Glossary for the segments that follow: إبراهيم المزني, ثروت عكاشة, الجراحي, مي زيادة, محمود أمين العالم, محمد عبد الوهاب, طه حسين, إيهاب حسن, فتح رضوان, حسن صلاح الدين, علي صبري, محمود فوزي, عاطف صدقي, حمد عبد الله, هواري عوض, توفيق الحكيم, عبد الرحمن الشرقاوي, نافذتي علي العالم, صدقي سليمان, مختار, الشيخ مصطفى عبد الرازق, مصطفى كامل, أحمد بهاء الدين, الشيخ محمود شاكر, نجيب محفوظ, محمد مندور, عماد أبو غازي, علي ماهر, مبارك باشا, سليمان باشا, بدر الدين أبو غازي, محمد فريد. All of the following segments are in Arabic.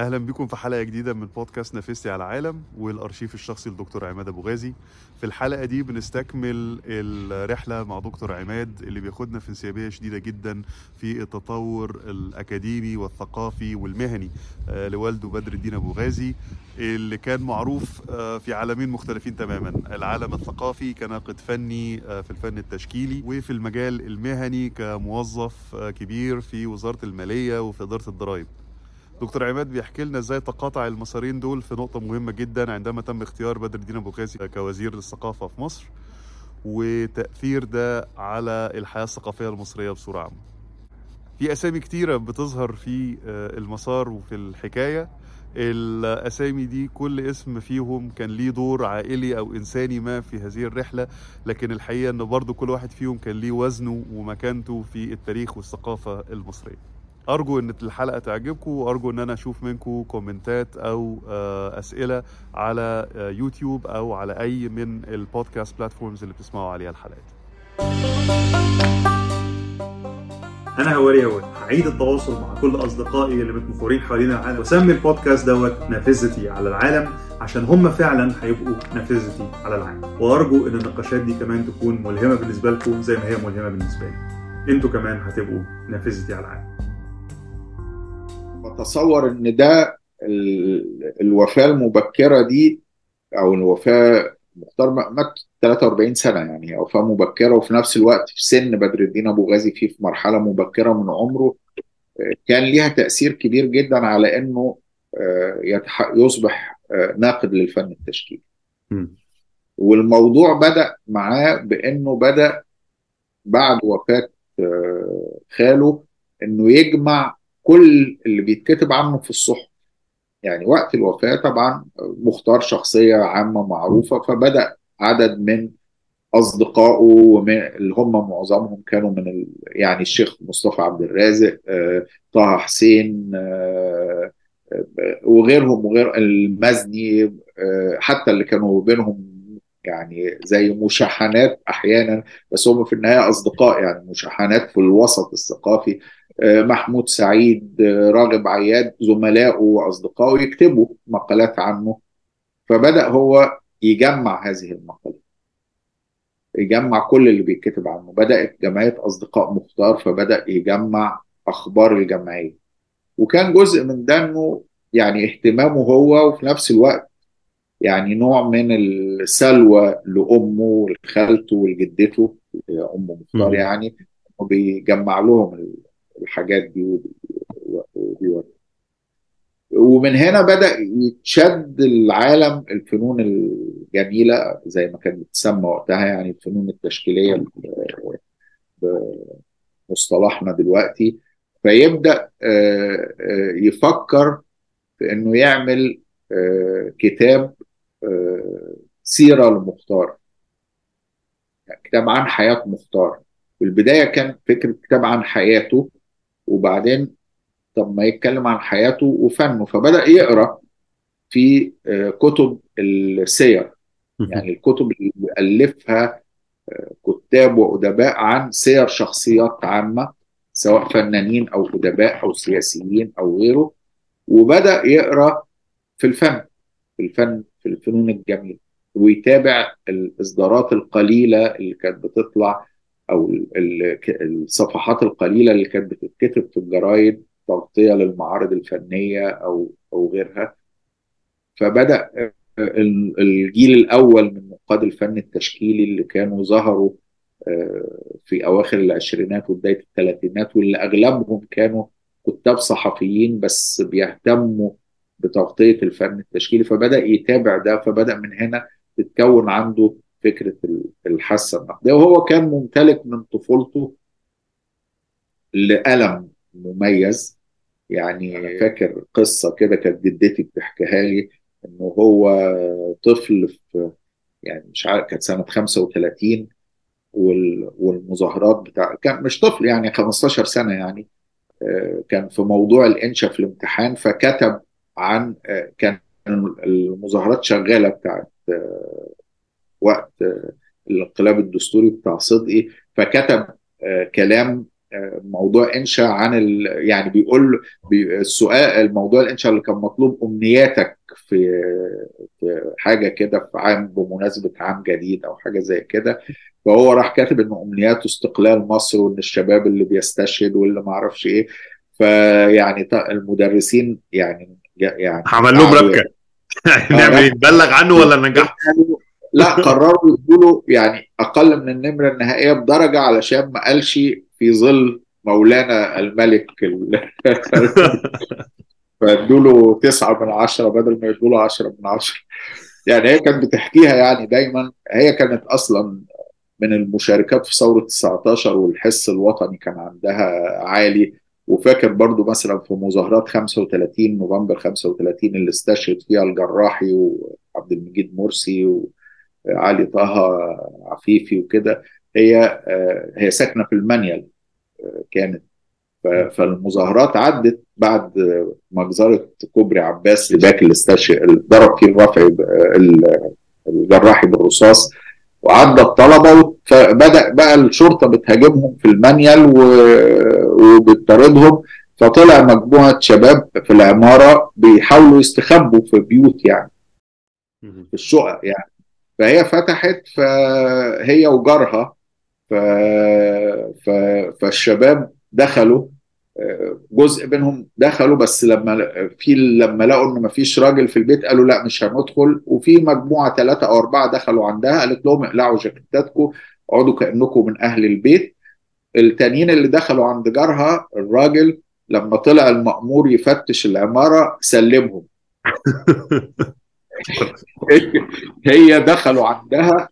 اهلا بكم في حلقه جديده من بودكاست نافذتي على العالم والارشيف الشخصي للدكتور عماد ابو غازي. في الحلقه دي بنستكمل الرحله مع دكتور عماد اللي بياخدنا في انسيابيه شديده جدا في التطور الاكاديمي والثقافي والمهني لوالده بدر الدين ابو غازي اللي كان معروف في عالمين مختلفين تماما، العالم الثقافي كناقد فني في الفن التشكيلي وفي المجال المهني كموظف كبير في وزاره الماليه وفي اداره الضرائب. دكتور عماد بيحكي لنا ازاي تقاطع المسارين دول في نقطة مهمة جدا عندما تم اختيار بدر الدين أبو غازي كوزير للثقافة في مصر وتأثير ده على الحياة الثقافية المصرية بصورة عامة. في أسامي كتيرة بتظهر في المسار وفي الحكاية، الأسامي دي كل اسم فيهم كان ليه دور عائلي أو إنساني ما في هذه الرحلة، لكن الحقيقة أنه برضو كل واحد فيهم كان ليه وزنه ومكانته في التاريخ والثقافة المصرية. أرجو أن الحلقة تعجبكم وأرجو أن أنا أشوف منكم كومنتات أو أسئلة على يوتيوب أو على أي من البودكاست بلاتفورمز اللي بتسمعوا عليها الحلقات. أنا هواري عوض، هعيد التواصل مع كل أصدقائي اللي متمفورين حوالين العالم وسمي البودكاست نافذتي على العالم عشان هم فعلا هيبقوا نافذتي على العالم، وأرجو أن النقاشات دي كمان تكون ملهمة بالنسبة لكم زي ما هي ملهمة بالنسبة لي. أنتوا كمان هتبقوا نافذتي على العالم. بتصور ان ده الوفاة المبكرة دي او الوفاة مختار مات 43 سنة، يعني وفاة مبكرة وفي نفس الوقت في سن بدر الدين ابو غازي فيه في مرحلة مبكرة من عمره كان ليها تأثير كبير جدا على انه يصبح ناقد للفن التشكيلي. والموضوع بدأ معاه بانه بدأ بعد وفاة خاله انه يجمع كل اللي بيتكتب عنه في الصحف. يعني وقت الوفاة طبعا مختار شخصية عامة معروفة، فبدأ عدد من أصدقائه ومن اللي هم معظمهم كانوا من يعني الشيخ مصطفى عبد الرازق، طه حسين، وغيرهم وغير المزني، حتى اللي كانوا بينهم يعني زي مشاحنات أحيانا، بس هم في النهاية أصدقاء، يعني مشاحنات في الوسط الثقافي. محمود سعيد، راغب عياد، زملائه وأصدقائه يكتبوا مقالات عنه، فبدأ هو يجمع هذه المقالات، يجمع كل اللي بيتكتب عنه. بدأت جمعية أصدقاء مختار فبدأ يجمع أخبار الجمعية، وكان جزء من ده إنه يعني اهتمامه هو، وفي نفس الوقت يعني نوع من السلوى لأمه لخالته ولجدته أمه مختار، يعني بيجمع لهم الحاجات دي وبيورد. ومن هنا بدأ يتشد العالم الفنون الجميلة زي ما كانت بتسمى وقتها، يعني الفنون التشكيلية بمصطلحنا دلوقتي، فيبدأ يفكر في انه يعمل كتاب سيرة لمختار، كتاب عن حياة مختار. في البداية كان فكرة كتاب عن حياته، وبعدين طب ما يتكلم عن حياته وفنه، فبدأ يقرأ في كتب السير، يعني الكتب اللي ألفها كتاب وأدباء عن سير شخصيات عامة سواء فنانين أو أدباء أو سياسيين أو غيره، وبدأ يقرأ في الفن في الفنون الجميلة، ويتابع الإصدارات القليلة اللي كانت بتطلع أو الصفحات القليلة اللي كانت بتتكتب في الجرايد تغطية للمعارض الفنية أو غيرها. فبدأ الجيل الأول من نقاد الفن التشكيلي اللي كانوا ظهروا في أواخر العشرينات وبداية الثلاثينات، واللي أغلبهم كانوا كتاب صحفيين بس بيهتموا بتغطية الفن التشكيلي، فبدأ يتابع ده، فبدأ من هنا تتكون عنده فكرة الحاسة النقدية. وهو كان ممتلك من طفولته لألم مميز، يعني فاكر قصة كده كانت جدتي بتحكيها لي انه هو طفل في يعني مش عارف كانت سنة 35 والمظاهرات بتاع كان مش طفل يعني 15 سنة، يعني كان في موضوع الانشا في الامتحان، فكتب عن كان المظاهرات شغالة بتاعت وقت الانقلاب الدستوري بتاع صدقي، فكتب كلام موضوع انشاء عن يعني بيقول السؤال الموضوع الانشاء اللي كان مطلوب امنياتك في حاجه كده في عام بمناسبه عام جديد او حاجه زي كده. فهو راح كاتب ان امنياته استقلال مصر وان الشباب اللي بيستشهد واللي ما اعرفش ايه. فيعني المدرسين يعني عمل له بركه يعني يتبلغ عنه ولا نجح لا قرروا يقولوا يعني اقل من النمره النهائيه بدرجه علشان ما قالش في ظل مولانا الملك فادوله 9/10 بدل ما يدوله 10/10. يعني هي كانت بتحكيها يعني دايما. هي كانت اصلا من المشاركات في ثورة 19 والحس الوطني كان عندها عالي. وفاكر برضو مثلا في مظاهرات 35 نوفمبر 35 اللي استشهد فيها الجراحي وعبد المجيد مرسي وعلي طه عفيفي وكده. هي ساكنة في المنيل كانت. فالمظاهرات عدت بعد مجزرة كوبري عباس لباك اللي ضرب فيه الرافعي الجراحي بالرصاص وعدى الطلبة. فبدأ بقى الشرطة بتهاجمهم في المنيل وبتطاردهم. فطلع مجموعة شباب في العمارة بيحاولوا يستخبوا في بيوت يعني في الشقق يعني. فهي فتحت فهي وجارها فالشباب دخلوا جزء منهم دخلوا بس لما لقوا انه مفيش راجل في البيت قالوا لا مش هندخل. وفي مجموعة 3 أو 4 دخلوا عندها قالت لهم اقلعوا جاكيتاتكم اقعدوا كأنكم من اهل البيت. التانيين اللي دخلوا عند جارها الراجل لما طلع المأمور يفتش العمارة سلمهم هي دخلوا عندها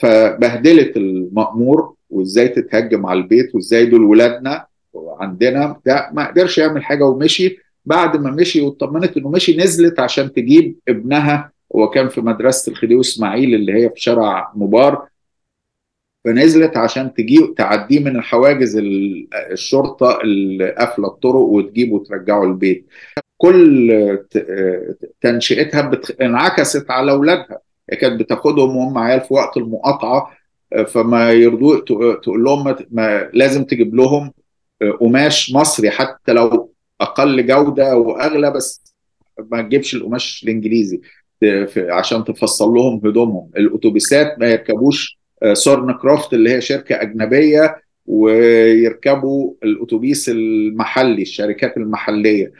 فبهدلت المأمور وازاي تتهجم على البيت وازاي دول ولادنا عندنا ده ما قدرش يعمل حاجه ومشي. بعد ما مشي واطمنت انه مشي نزلت عشان تجيب ابنها وكان في مدرسه الخديوي اسماعيل اللي هي في شارع مبار. فنزلت عشان تجيب تعديه من الحواجز الشرطه اللي قافله الطرق وتجيبه وترجعه البيت. كل تنشئتها انعكست على اولادها. كانت بتاخدهم وهم عيال في وقت المقاطعه فما يرضوا تقول لهم لازم تجيب لهم قماش مصري حتى لو اقل جوده واغلى بس ما تجيبش القماش الانجليزي عشان تفصل لهم هدومهم. الاتوبيسات ما يركبوش سورن كرافت اللي هي شركه اجنبيه ويركبوا الاتوبيس المحلي الشركات المحليه.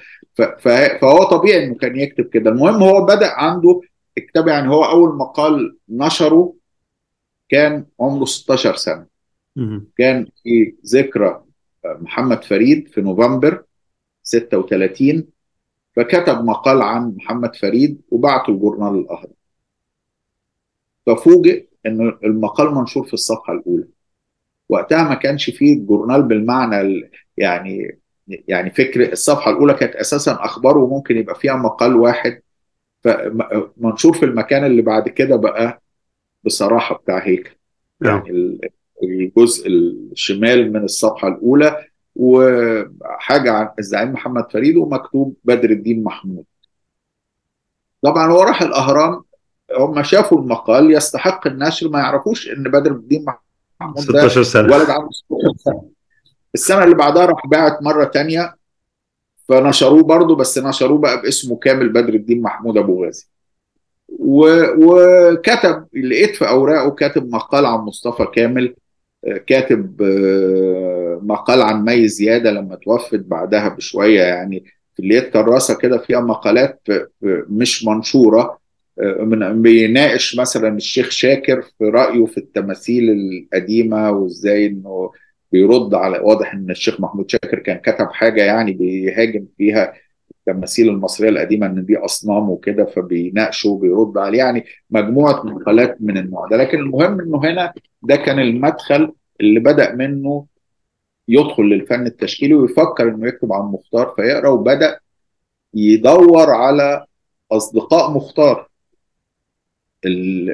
فهو طبيعي انه كان يكتب كده. المهم هو بدأ عنده اكتب يعني. هو اول مقال نشره كان عمره 16 سنة كان في ذكرى محمد فريد في نوفمبر 36. فكتب مقال عن محمد فريد وبعته الجورنال الأهرام. ففوجئ ان المقال منشور في الصفحة الأولى. وقتها ما كانش فيه الجورنال بالمعنى يعني فكر الصفحة الأولى كانت أساسا أخبار وممكن يبقى فيها مقال واحد. فمنشور في المكان اللي بعد كده بقى بصراحة بتاع هيك يعني الجزء الشمال من الصفحة الأولى وحاجة عن الزعيم محمد فريد ومكتوب بدر الدين محمود. طبعا هو راح الأهرام هم شافوا المقال يستحق النشر ما يعرفوش ان بدر الدين محمود 16 سنة ولد عنده 16 سنة. السنة اللي بعدها راح باعت مرة تانية فنشروه برضو بس نشروه بقى باسمه كامل بدر الدين محمود أبو غازي. وكتب لقيت في أوراقه كاتب مقال عن مصطفى كامل كاتب مقال عن مي زيادة لما توفت بعدها بشوية يعني. لقيت كراسة كده فيها مقالات مش منشورة بيناقش مثلا الشيخ شاكر في رأيه في التماثيل القديمة وازاي انه بيرد على واضح ان الشيخ محمود شاكر كان كتب حاجة يعني بيهاجم فيها التماثيل المصرية القديمة ان دي اصنام وكده فبيناقشوا وبيرد عليه يعني مجموعة مقالات من النوع ده. لكن المهم انه هنا ده كان المدخل اللي بدأ منه يدخل للفن التشكيلي ويفكر انه يكتب عن مختار فيقرأ. وبدأ يدور على اصدقاء مختار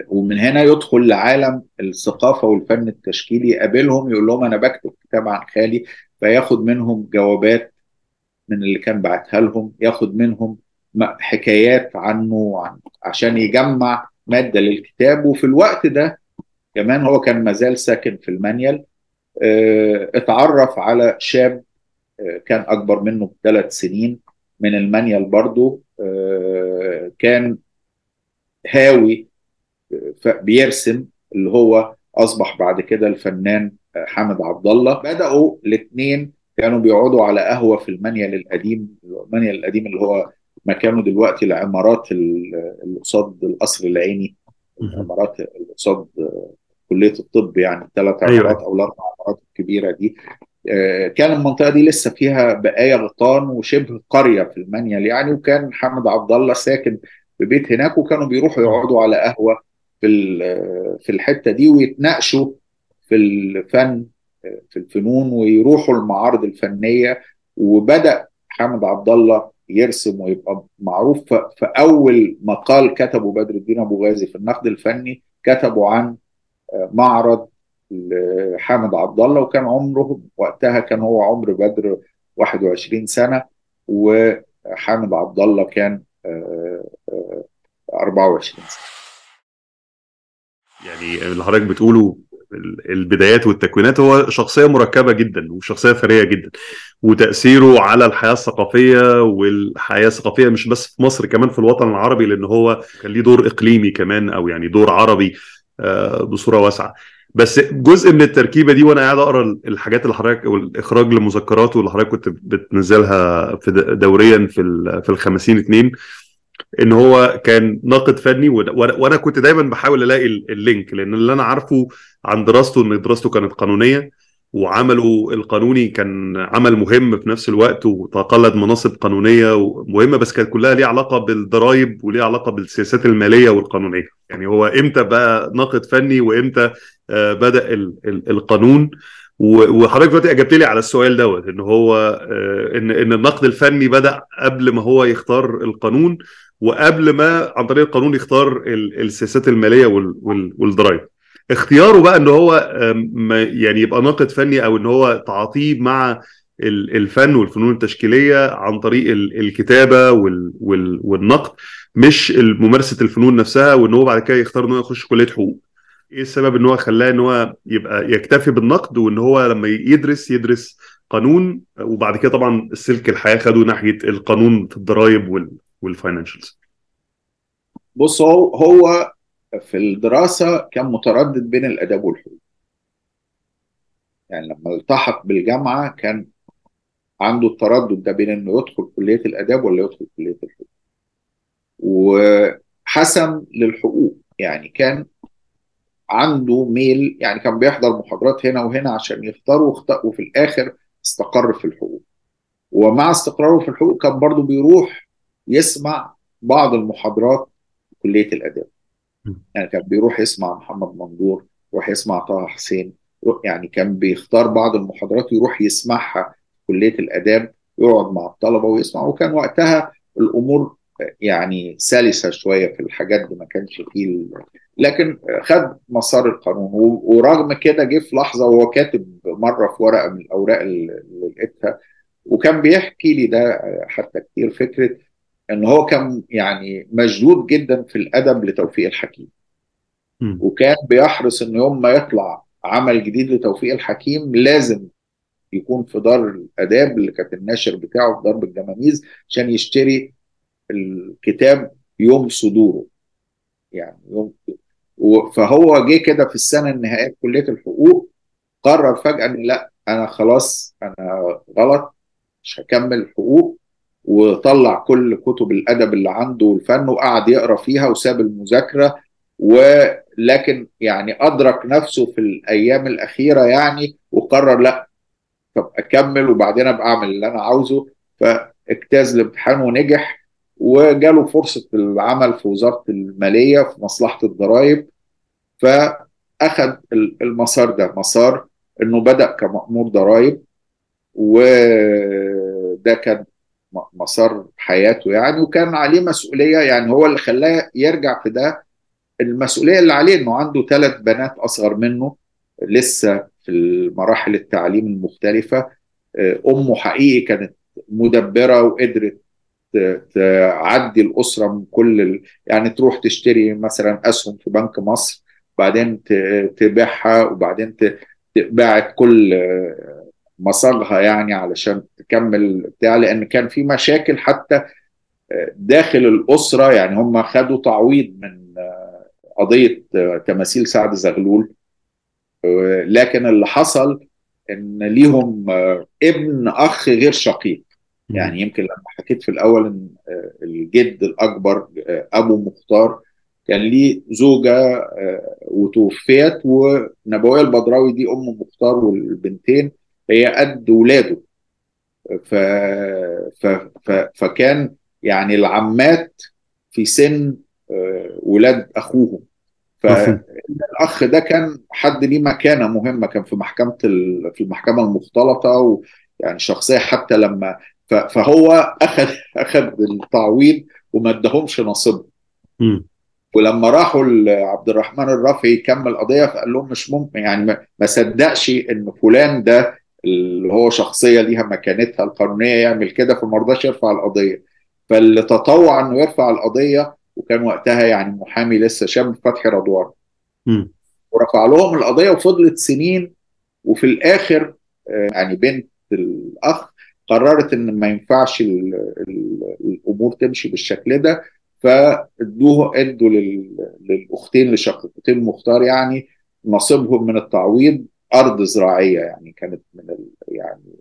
ومن هنا يدخل لعالم الثقافة والفن التشكيلي يقابلهم يقول لهم انا بكتب كتاب عن خالي. فياخد منهم جوابات من اللي كان بعتها لهم ياخد منهم حكايات عنه عشان يجمع مادة للكتاب. وفي الوقت ده كمان هو كان مازال ساكن في المنيل اتعرف على شاب كان أكبر منه ب3 سنين من المانيال برضه، كان هاوي بيرسم، اللي هو أصبح بعد كده الفنان حمد عبد الله. بدأوا الاثنين كانوا بيقعدوا على قهوة في المانيال القديم، المانيال القديم اللي هو مكانه دلوقتي العمارات اللي قصاد القصر العيني، العمارات اللي قصاد كلية الطب، يعني ال3 عمارات أو ال4 عمارات الكبيرة دي. كان المنطقة دي لسه فيها بقايا غطان وشبه قرية في المانيال يعني، وكان حمد عبد الله ساكن في بيت هناك، وكانوا بيروحوا يقعدوا على قهوة في الحتة دي ويتناقشوا في الفن، في الفنون، ويروحوا المعارض الفنية. وبدأ حمد عبد الله يرسم ويبقى معروف. فأول مقال كتبه بدر الدين أبو غازي في النقد الفني كتبه عن معرض حمد عبد الله، وكان عمره وقتها كان هو عمر بدر 21 سنة وحمد عبد الله كان 24 سنة. يعني اللي حضرتك بتقوله البدايات والتكوينات، هو شخصية مركبة جدا وشخصية ثرية جدا، وتأثيره على الحياة الثقافية، والحياة الثقافية مش بس في مصر، كمان في الوطن العربي، لأن هو كان ليه دور إقليمي كمان، أو يعني دور عربي بصورة واسعة. بس جزء من التركيبة دي، وأنا قاعد أقرأ الحاجات اللي حضرتك والإخراج لمذكراته اللي حضرتك كنت بتنزلها دوريا في 52، ان هو كان ناقد فني، وانا كنت دايما بحاول الاقي اللينك، لان اللي انا عارفه عن دراسته ان دراسته كانت قانونية، وعمله القانوني كان عمل مهم في نفس الوقت، وتقلد مناصب قانونية مهمة، بس كانت كلها ليها علاقة بالضرائب وليها علاقة بالسياسات المالية والقانونية. يعني هو امتى بقى ناقد فني وامتى بدأ القانون. وحضرتك دلوقتي اجبت لي على السؤال دوت، ان هو ان النقد الفني بدأ قبل ما هو يختار القانون، وقبل ما عن طريق القانون يختار السياسات المالية والضرائب. اختياره بقى ان هو يعني يبقى ناقد فني، او ان هو تعاطيه مع الفن والفنون التشكيلية عن طريق الكتابة والنقد، مش ممارسة الفنون نفسها. وان هو بعد كده يختار ان هو يخش كلية حقوق. ايه السبب ان هو خلاه ان هو يبقى يكتفي بالنقد، وان هو لما يدرس قانون، وبعد كده طبعا السلك الحياة خده ناحية القانون في الضرائب والفاينانشلز؟ بص، هو في الدراسة كان متردد بين الأداب والحقوق. يعني لما التحق بالجامعة كان عنده التردد ده بين انه يدخل كلية الأداب ولا يدخل كلية الحقوق، وحسم للحقوق. يعني كان عنده ميل، يعني كان بيحضر محاضرات هنا وهنا عشان يختار، وفي الآخر استقر في الحقوق. ومع استقراره في الحقوق كان برضو بيروح يسمع بعض المحاضرات كلية الأداب. يعني كان بيروح يسمع محمد مندور، يروح يسمع طه حسين، يعني كان بيختار بعض المحاضرات يروح يسمعها كلية الأداب، يقعد مع الطلبة ويسمع. وكان وقتها الأمور يعني سلسة شوية في الحاجات دي، ما كانش فيه، لكن خد مسار القانون. ورغم كده جه في لحظة وهو كاتب مرة في ورقة من الأوراق اللي لقيتها، وكان بيحكي لي ده حتى كتير، فكرة ان هو كان يعني مشدود جدا في الادب لتوفيق الحكيم، وكان بيحرص ان يوم ما يطلع عمل جديد لتوفيق الحكيم لازم يكون في دار الاداب اللي كانت الناشر بتاعه في درب الجماميز، عشان يشتري الكتاب يوم صدوره. يعني فهو جه كده في السنة النهائية كلية الحقوق، قرر فجأة ان لا، انا خلاص، انا غلط، مش هكمل الحقوق. وطلع كل كتب الأدب اللي عنده والفن، وقعد يقرأ فيها، وساب المذاكرة. ولكن يعني أدرك نفسه في الأيام الأخيرة يعني، وقرر لا، طب أكمل وبعدين أبقى أعمل اللي أنا عاوزه. فاجتاز الامتحان ونجح، وجاله فرصة العمل في وزارة المالية في مصلحة الضرائب. فأخذ المسار ده، مسار إنه بدأ كمأمور ضرائب، وده كان مسار حياته يعني، وكان عليه مسؤولية. يعني هو اللي خلاه يرجع في ده، المسؤولية اللي عليه انه عنده 3 بنات اصغر منه لسه في المراحل التعليم المختلفة. امه حقيقي كانت مدبرة، وقدرت تعدي الاسرة من كل يعني تروح تشتري مثلا اسهم في بنك مصر، بعدين تبيعها، وبعدين باعت كل مصاغها يعني علشان تكمل بتاع، لان كان في مشاكل حتى داخل الاسره. يعني هم خدوا تعويض من قضيه تماثيل سعد زغلول، لكن اللي حصل ان ليهم ابن اخ غير شقيق. يعني يمكن لما حكيت في الاول ان الجد الاكبر ابو مختار كان ليه زوجه وتوفيت، ونبويه البدراوي دي ام مختار والبنتين هي قد ولاده، فكان يعني العمات في سن ولاد اخوهم. فالاخ ده كان حد ليه مكانه مهمه، كان في المحكمه المختلطه، ويعني شخصيه حتى لما فهو اخذ التعويض وما اداهمش نصيبهم. ولما راحوا لعبد الرحمن الرافعي يكمل قضيه فقال لهم مش ممكن، يعني ما صدقش ان فلان ده اللي هو شخصيه ليها مكانتها القانونيه يعمل كده، فما رضاش يرفع القضيه. فاللي تطوع انه يرفع القضيه، وكان وقتها يعني محامي لسه شاب، فتح رضوان، ورفع لهم القضيه وفضلت سنين. وفي الاخر يعني بنت الاخ قررت ان ما ينفعش الامور تمشي بالشكل ده، فادوا للاختين لشقيقتين مختار يعني نصيبهم من التعويض، ارض زراعيه يعني كانت من يعني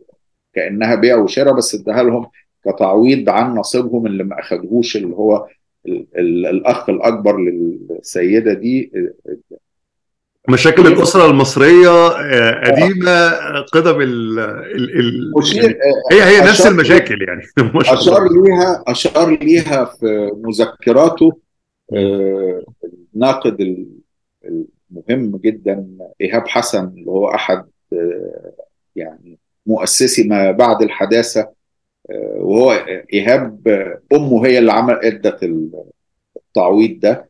كانها بيع وشراء، بس اداها لهم كتعويض عن نصيبهم اللي ما اخدهوش، اللي هو الاخ الاكبر للسيده دي. مشاكل الاسره المصريه قديمه قدم هي نفس المشاكل يعني. اشار ليها في مذكراته الناقد المهم جدا إيهاب حسن، اللي هو احد يعني مؤسسي ما بعد الحداثه. وهو إيهاب امه هي اللي ادت التعويض ده،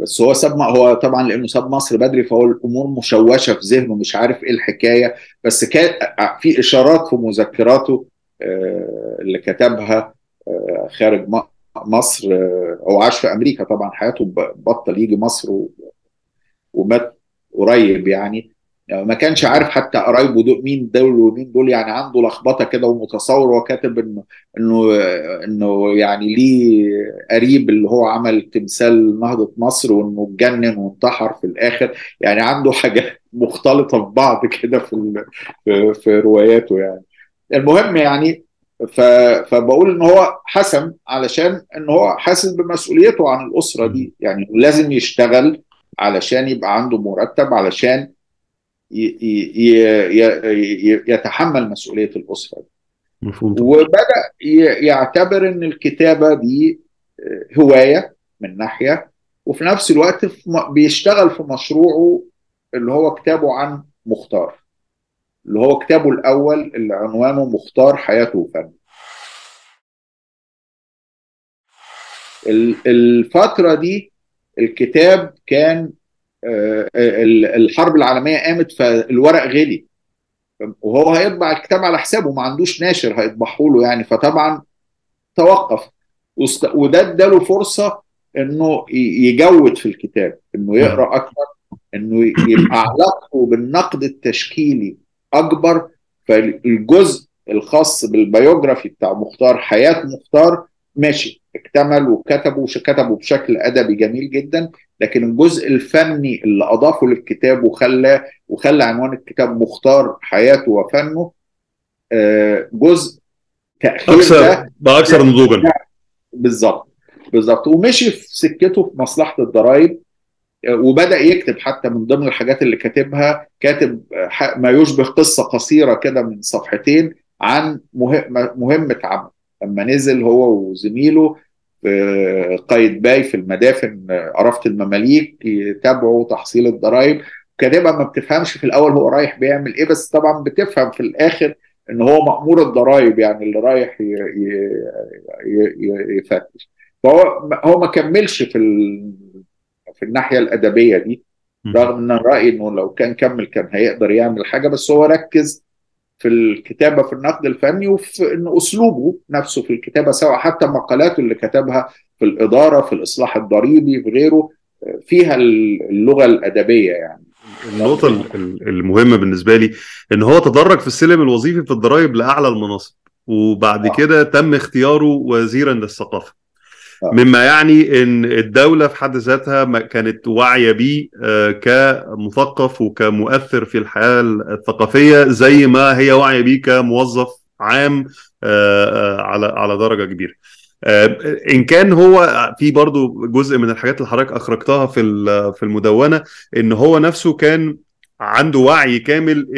بس هو طبعا لانه ساب مصر بدري فهو الامور مشوشه في ذهنه، مش عارف ايه الحكايه. بس كان في اشارات في مذكراته اللي كتبها خارج مصر. هو عاش في امريكا طبعا حياته، بطل يجي مصر ومات قريب يعني. ما كانش عارف حتى قرايبه دول مين دول ومين دول، يعني عنده لخبطه كده، ومتصور وكاتب انه يعني ليه قريب اللي هو عمل تمثال نهضه مصر، وانه اتجنن وانتحر في الاخر. يعني عنده حاجات مختلطه في بعض كده في رواياته يعني. المهم يعني فبقول ان هو حسم علشان ان هو حاسس بمسؤوليته عن الاسره دي، يعني لازم يشتغل علشان يبقى عنده مرتب، علشان يتحمل مسؤولية الأسرة. وبدأ يعتبر أن الكتابة دي هواية من ناحية، وفي نفس الوقت بيشتغل في مشروعه اللي هو كتابه عن مختار، اللي هو كتابه الأول اللي عنوانه مختار حياته وفن. الفترة دي الكتاب كان الحرب العالمية قامت، فالورق غلي، وهو هيطبع الكتاب على حسابه، ما عندوش ناشر هيطبعه له يعني. فطبعا توقف، وده اداله فرصة انه يجود في الكتاب، انه يقرأ اكتر، انه يبقى علاقته بالنقد التشكيلي اكبر. فالجزء الخاص بالبيوغرافي بتاع مختار، حياة مختار، ماشي اكتمل وكتبه بشكل أدبي جميل جدا، لكن الجزء الفني اللي أضافه للكتاب وخلى عنوان الكتاب مختار حياته وفنه جزء تأخير بأكثر نضوجا. بالظبط. ومشي في سكته في مصلحة الضرائب، وبدأ يكتب. حتى من ضمن الحاجات اللي كاتبها، كاتب ما يشبه قصة قصيرة كده من صفحتين عن مهمة عمل لما نزل هو وزميله قايتباي في المدافن قرافة المماليك يتابعوا تحصيل الضرائب. كاتبها ما بتفهمش في الأول هو رايح بيعمل إيه، بس طبعا بتفهم في الآخر إن هو مأمور الضرائب، يعني اللي رايح يفتش. فهو ما كملش في الناحية الأدبية دي، رغم إن رأيي إنه لو كان كمل كان هيقدر يعمل حاجة، بس هو ركز في الكتابة، في النقد الفني، وفي إن أسلوبه نفسه في الكتابة، سواء حتى مقالاته اللي كتبها في الإدارة، في الإصلاح الضريبي، في غيره، فيها اللغة الأدبية يعني. النقطة المهمة بالنسبة لي ان هو تدرج في السلم الوظيفي في الضرائب لأعلى المناصب، وبعد كده تم اختياره وزيرا للثقافة، مما يعني ان الدولة في حد ذاتها كانت واعية بيه كمثقف وكمؤثر في الحياة الثقافية زي ما هي واعية بيه كموظف عام على درجة كبيرة. إن كان هو في برضو جزء من الحاجات اللي حضرتك أخرجتها في المدونة إن هو نفسه كان عنده وعي كامل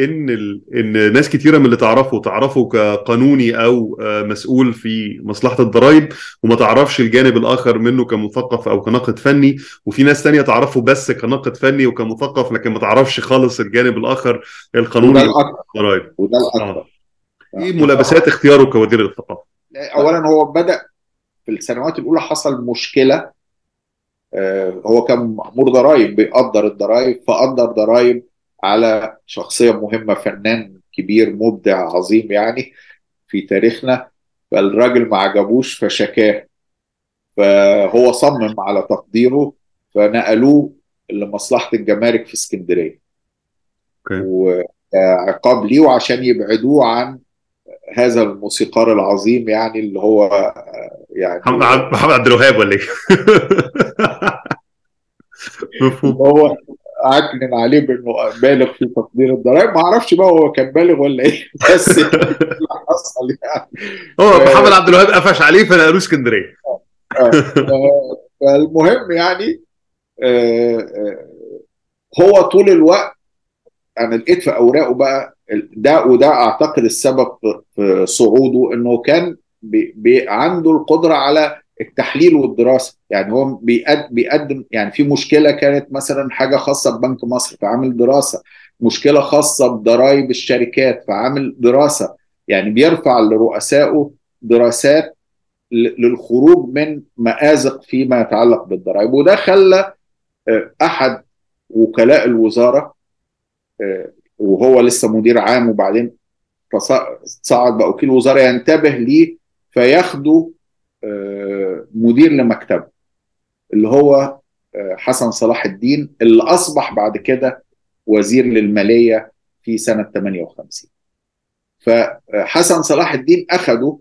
إن ناس كتيرة من اللي تعرفه كقانوني أو مسؤول في مصلحة الضرائب وما تعرفش الجانب الآخر منه كمثقف أو كناقد فني، وفي ناس تانية تعرفه بس كناقد فني وكمثقف لكن ما تعرفش خالص الجانب الآخر القانوني الضرائب. وده الأكبر. إيه ملابسات اختياره كوزير الثقافة؟ أولا هو بدأ في السنوات الأولى حصل مشكلة، هو كان مأمور ضرائب بيقدر الضرائب، فقدر ضرائب على شخصية مهمة، فنان كبير مبدع عظيم يعني في تاريخنا، فالراجل ما عجبوش فشكاه، فهو صمم على تقديره فنقلوه لمصلحة الجمارك في اسكندرية وعقاب ليه وعشان يبعدوه عن هذا الموسيقار العظيم يعني اللي هو يعني محمد عبد الوهاب ولا ايه هو عكنن عليه بانه بالغ في تقدير الضرائب، ما اعرفش بقى هو كان بالغ ولا ايه بس اللي حصل يعني هو محمد عبد الوهاب قفش عليه فنقلوه اسكندريه. فالمهم يعني هو طول الوقت انا لقيت في اوراقه بقى ده، وده اعتقد السبب في صعوده، انه كان عنده القدرة على التحليل والدراسة. يعني هو بيقدم يعني في مشكلة كانت مثلا حاجة خاصة ببنك مصر فعمل دراسة، مشكلة خاصة بضرائب الشركات فعمل دراسة، يعني بيرفع لرؤسائه دراسات للخروج من مآزق فيما يتعلق بالضرائب. وده خلى احد وكلاء الوزارة وهو لسه مدير عام وبعدين صعد بقى وكيل وزارة ينتبه ليه فياخده مدير لمكتبه اللي هو حسن صلاح الدين، اللي أصبح بعد كده وزير للمالية في سنة 58. فحسن صلاح الدين أخده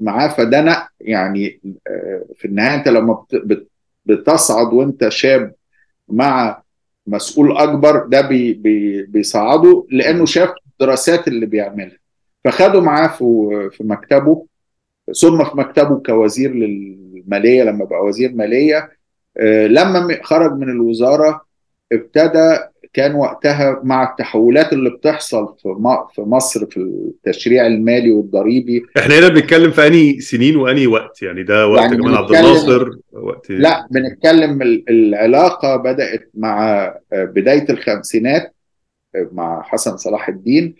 معاه، فدنا يعني في النهاية أنت لما بتصعد وانت شاب مع مسؤول أكبر ده بيصعده لأنه شاف الدراسات اللي بيعملها، فخدوا معاه في مكتبه، ثم في مكتبه كوزير للمالية. لما بقى وزير مالية لما خرج من الوزارة ابتدى كان وقتها مع التحولات اللي بتحصل في مصر في التشريع المالي والضريبي. احنا هنا بنتكلم في أني سنين وأني وقت يعني ده وقت يعني جمال عبد الناصر وقت... لا بنتكلم العلاقة بدأت مع بداية الخمسينات مع حسن صلاح الدين،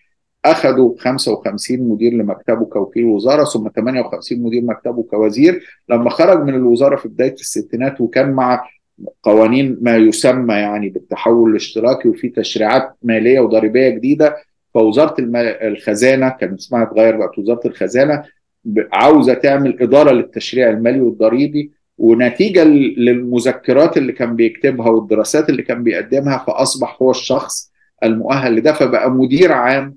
أخدوا 55 مدير لمكتبه كوكيل وزارة، ثم 58 مدير مكتبه كوزير. لما خرج من الوزارة في بداية الستينات وكان مع قوانين ما يسمى يعني بالتحول الاشتراكي وفي تشريعات مالية وضريبية جديدة، فوزارة الخزانة كان اسمها اتغير بقى وزارة الخزانة، عاوزة تعمل إدارة للتشريع المالي والضريبي، ونتيجة للمذكرات اللي كان بيكتبها والدراسات اللي كان بيقدمها فأصبح هو الشخص المؤهل لده، فبقى مدير عام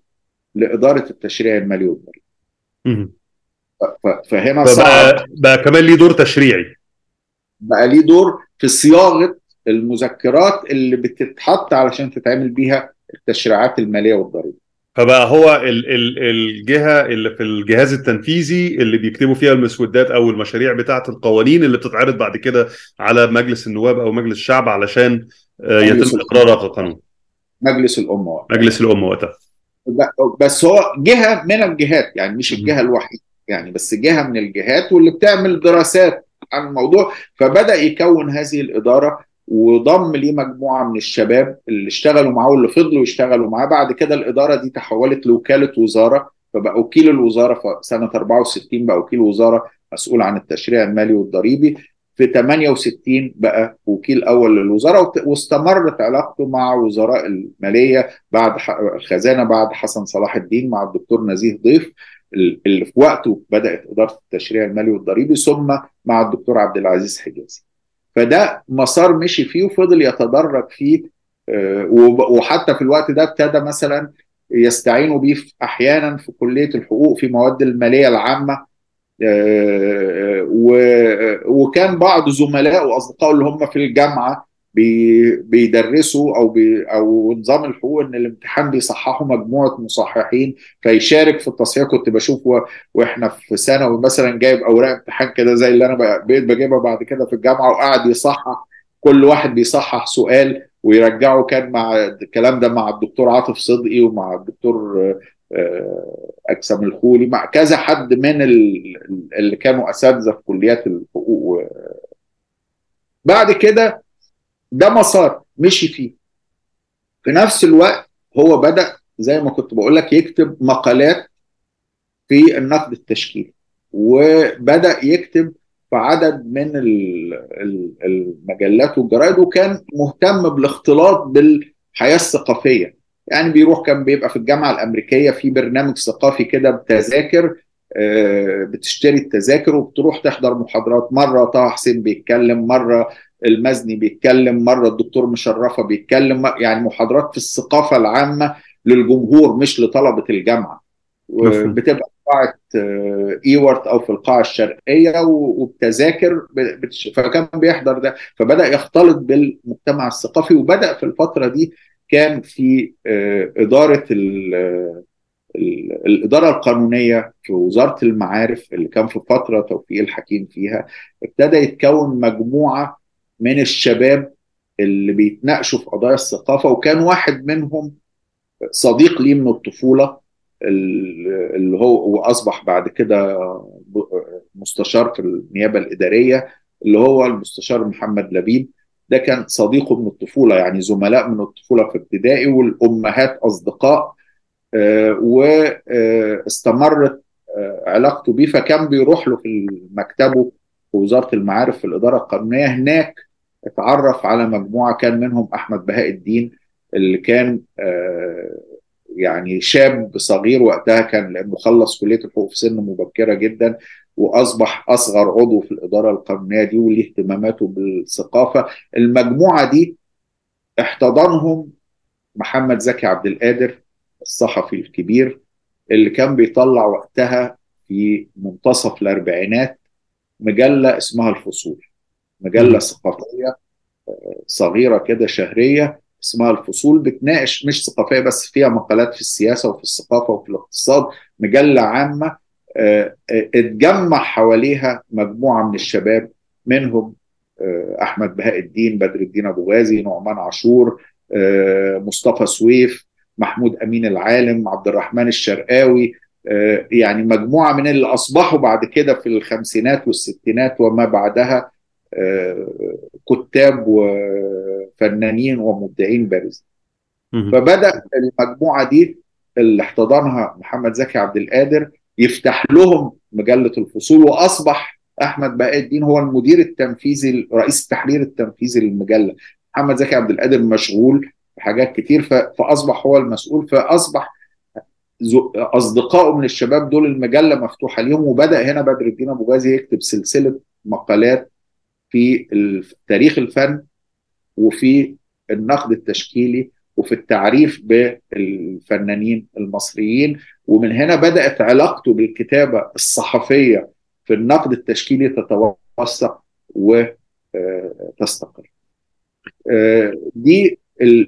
لإدارة التشريع المالي والضريبي. فهنا صعب بقى كمان ليه دور تشريعي، بقى ليه دور في صياغة المذكرات اللي بتتحط علشان تتعامل بيها التشريعات المالية والضريبية. فبقى هو الجهة اللي في الجهاز التنفيذي اللي بيكتبوا فيها المسودات أو المشاريع بتاعة القوانين اللي بتتعرض بعد كده على مجلس النواب أو مجلس الشعب علشان يتم إقرارها كقانون. مجلس الأمة وقتها. مجلس الأمة وقتها. بس هو جهة من الجهات يعني مش الجهة الوحيدة يعني، بس جهة من الجهات واللي بتعمل دراسات عن الموضوع. فبدأ يكون هذه الإدارة وضم ليه مجموعة من الشباب اللي اشتغلوا معه واللي فضلوا يشتغلوا معه. بعد كده الإدارة دي تحولت لوكالة وزارة، فبقى وكيل الوزارة سنة 64 بقى وكيل وزارة مسؤول عن التشريع المالي والضريبي، في 68 بقى وكيل أول للوزارة، واستمرت علاقته مع وزراء المالية بعد الخزانة بعد حسن صلاح الدين مع الدكتور نزيه ضيف اللي في وقته بدأت إدارة التشريع المالي والضريبي، ثم مع الدكتور عبد العزيز حجازي. فده مسار مشي فيه وفضل يتدرج فيه وحتى في الوقت ده ابتدى مثلا يستعينوا بيه احيانا في كلية الحقوق في مواد المالية العامة، وكان بعض زملائه واصدقائه اللي هم في الجامعة بيدرسوا او نظام الحقوق ان الامتحان بيصححوا مجموعه مصححين فيشارك في التصحيح. كنت بشوفه واحنا في ثانوي مثلا جايب اوراق امتحان كده زي اللي انا بقيت بجيبها بعد كده في الجامعه، وقعد يصحح، كل واحد بيصحح سؤال ويرجعه. كان مع الكلام ده مع الدكتور عاطف صدقي ومع الدكتور اجسام الخولي، مع كذا حد من اللي كانوا اساتذه في كليات الحقوق. بعد كده ده مسار مشي فيه. في نفس الوقت هو بدأ زي ما كنت بقول لك يكتب مقالات في النقد التشكيلي، وبدأ يكتب في عدد من المجلات والجرائد، وكان مهتم بالاختلاط بالحياة الثقافية. يعني بيروح، كان بيبقى في الجامعة الأمريكية في برنامج ثقافي كده بتذاكر، بتشتري التذاكر وبتروح تحضر محاضرات. مرة طه حسين بيتكلم، مرة المزني بيتكلم، مرة الدكتور مشرفة بيتكلم، يعني محاضرات في الثقافة العامة للجمهور مش لطلبة الجامعة. بتبقى في قاعة ايورت أو في القاعة الشرقية وبتذاكر، فكان بيحضر ده. فبدأ يختلط بالمجتمع الثقافي، وبدأ في الفترة دي كان في إدارة الإدارة القانونية في وزارة المعارف اللي كان في فترة توفيق الحكيم فيها. ابتدى يتكون مجموعة من الشباب اللي بيتناقشوا في قضايا الثقافة، وكان واحد منهم صديق ليه من الطفولة اللي هو أصبح بعد كده مستشار في النيابة الإدارية، اللي هو المستشار محمد لبيب. ده كان صديقه من الطفولة، يعني زملاء من الطفولة في ابتدائي، والأمهات أصدقاء، واستمرت علاقته بيه. فكان بيروح له في مكتبه في وزارة المعارف في الإدارة القانونية. هناك اتعرف على مجموعة كان منهم أحمد بهاء الدين، اللي كان يعني شاب صغير وقتها، كان لأنه خلص كلية الحقوق في سن مبكرة جدا، وأصبح أصغر عضو في الإدارة القانونية دي وليه اهتماماته بالثقافة. المجموعة دي احتضنهم محمد زكي عبد القادر الصحفي الكبير، اللي كان بيطلع وقتها في منتصف الأربعينات مجلة اسمها الفصول، مجلة ثقافية صغيرة كده شهرية اسمها الفصول، بتناقش مش ثقافية بس، فيها مقالات في السياسة وفي الثقافة وفي الاقتصاد، مجلة عامة. اتجمع حواليها مجموعة من الشباب، منهم أحمد بهاء الدين، بدر الدين أبو غازي، نعمان عاشور، مصطفى سويف، محمود أمين العالم، عبد الرحمن الشرقاوي، يعني مجموعة من اللي أصبحوا بعد كده في الخمسينات والستينات وما بعدها كتاب وفنانين ومبدعين بارزين. فبدأ المجموعة دي اللي احتضنها محمد زكي عبد القادر يفتح لهم مجلة الفصول، وأصبح أحمد بهاء الدين هو المدير التنفيذي، رئيس التحرير التنفيذي للمجلة. محمد زكي عبد القادر مشغول حاجات كتير، فأصبح هو المسؤول. فأصبح أصدقائه من الشباب دول المجلة مفتوحة ليهم. وبدأ هنا بدر الدين أبو غازي يكتب سلسلة مقالات في تاريخ الفن وفي النقد التشكيلي وفي التعريف بالفنانين المصريين. ومن هنا بدأت علاقته بالكتابة الصحفية في النقد التشكيلي تتوسع وتستقر. دي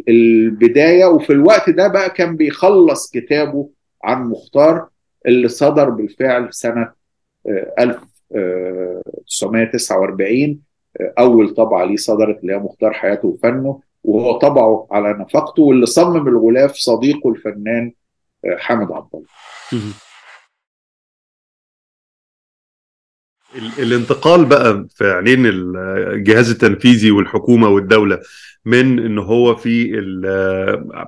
البداية. وفي الوقت ده بقى كان بيخلص كتابه عن مختار اللي صدر بالفعل سنة 1949. أول طبعة ليه صدرت اللي هي مختار حياته وفنه، وهو طبعه على نفقته، واللي صمم الغلاف صديقه الفنان حمد عبد الله. الانتقال بقى في عينين الجهاز التنفيذي والحكومة والدولة، من إنه هو في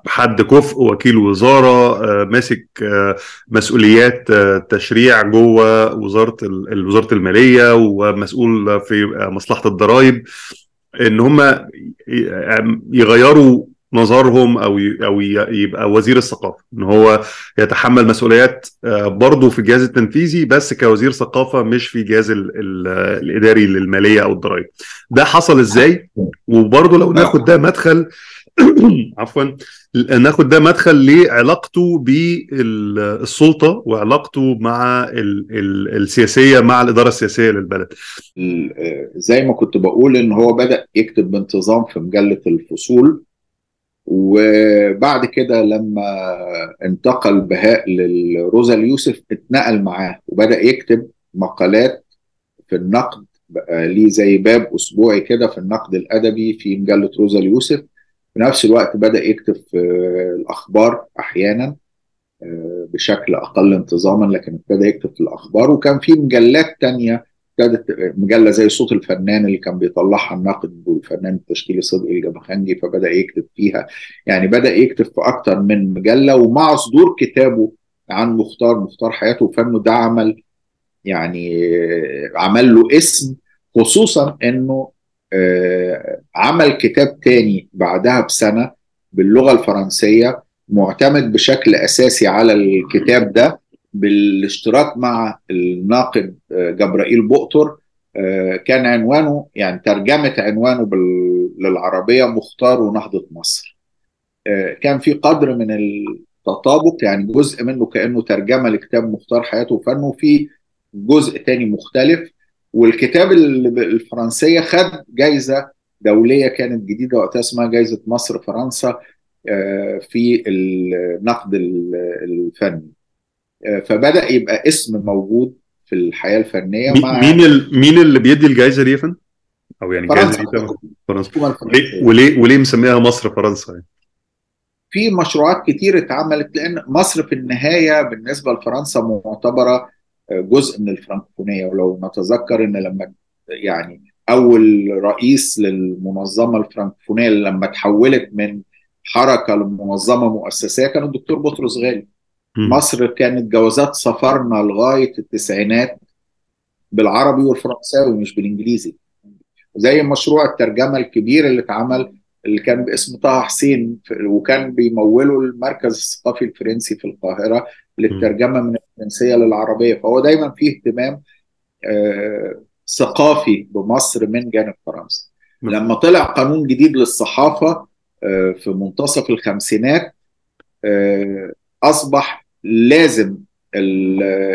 حد كفء وكيل وزارة ماسك مسؤوليات تشريع جوه وزارة المالية ومسؤول في مصلحة الضرائب، إن هم يغيروا نظرهم أو يبقى وزير الثقافة، إن هو يتحمل مسؤوليات برضه في الجهاز التنفيذي بس كوزير ثقافة، مش في الجهاز الإداري للمالية أو الضرائب. ده حصل إزاي؟ وبرضه لو ناخد ده مدخل عفوا ناخد ده مدخل لعلاقته بالسلطه وعلاقته مع السياسيه، مع الاداره السياسيه للبلد. زي ما كنت بقول ان هو بدا يكتب بانتظام في مجله الفصول، وبعد كده لما انتقل بهاء لروزل يوسف اتنقل معاه وبدا يكتب مقالات في النقد، ليه زي باب اسبوعي كده في النقد الادبي في مجله روزل يوسف. في نفس الوقت بدأ يكتب في الأخبار أحيانا بشكل أقل انتظاما، لكن بدأ يكتب في الأخبار. وكان في مجلات تانية، مجلة زي صوت الفنان اللي كان بيطلعها الناقد والفنان التشكيلي صدقي الجمخانجي، فبدأ يكتب فيها. يعني بدأ يكتب في أكتر من مجلة. ومع صدور كتابه عن مختار حياته وفنه، ده عمل يعني عمل له اسم، خصوصا أنه عمل كتاب تاني بعدها بسنة باللغة الفرنسية معتمد بشكل أساسي على الكتاب ده، بالاشتراك مع الناقد جبرائيل بؤطر. كان عنوانه، يعني ترجمة عنوانه للعربية، مختار ونهضة مصر. كان في قدر من التطابق، يعني جزء منه كأنه ترجمة لكتاب مختار حياته وفنه، وفي جزء تاني مختلف. والكتاب الفرنسية خد جائزة دولية كانت جديدة وقتها، اسمها جائزة مصر فرنسا في النقد الفني. فبدأ يبقى اسم موجود في الحياة الفنية. مين اللي بيدي الجائزة دي فن؟ أو يعني فرنسا. فرنسا. وليه مسميها مصر فرنسا؟ يعني في مشروعات كتير اتعملت، لأن مصر في النهاية بالنسبة لفرنسا معتبرة جزء من الفرنكفونية. ولو نتذكر ان لما يعني اول رئيس للمنظمة الفرنكفونية لما تحولت من حركة لمنظمة مؤسسية كان الدكتور بطرس غالي. مصر كانت جوازات سفرنا لغاية التسعينات بالعربي والفرنساوي مش بالانجليزي. زي مشروع الترجمة الكبير اللي اتعمل، اللي كان باسم طه حسين، وكان بيموله المركز الثقافي الفرنسي في القاهرة للترجمة من الفرنسية للعربية. فهو دايما فيه اهتمام ثقافي بمصر من جانب فرنسا. لما طلع قانون جديد للصحافة في منتصف الخمسينات، أصبح لازم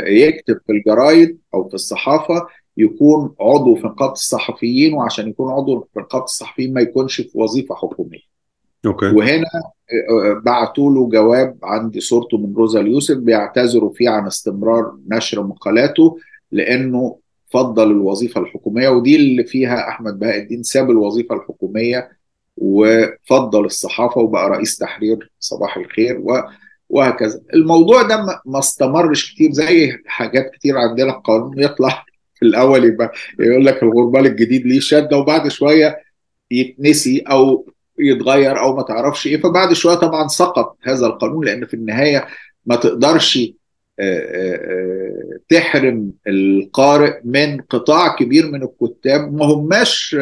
يكتب في الجرايد أو في الصحافة يكون عضو في نقابة الصحفيين، وعشان يكون عضو في نقابة الصحفيين ما يكونش في وظيفة حكومية. أوكي. وهنا بعتوا له جواب، عندي صورته من روزل يوسف، بيعتذروا فيه عن استمرار نشر مقالاته لأنه فضل الوظيفة الحكومية، ودي اللي فيها أحمد بهاء الدين ساب الوظيفة الحكومية وفضل الصحافة وبقى رئيس تحرير صباح الخير وهكذا. الموضوع ده ما استمرش كتير، زي حاجات كتير عندنا. القانون يطلع في الأول يبقى يقول لك الغربال الجديد ليه شادة، وبعد شوية يتنسي أو يتغير أو ما تعرفش إيه. فبعد شوية طبعا سقط هذا القانون، لأن في النهاية ما تقدرش تحرم القارئ من قطاع كبير من الكتاب ما هماش.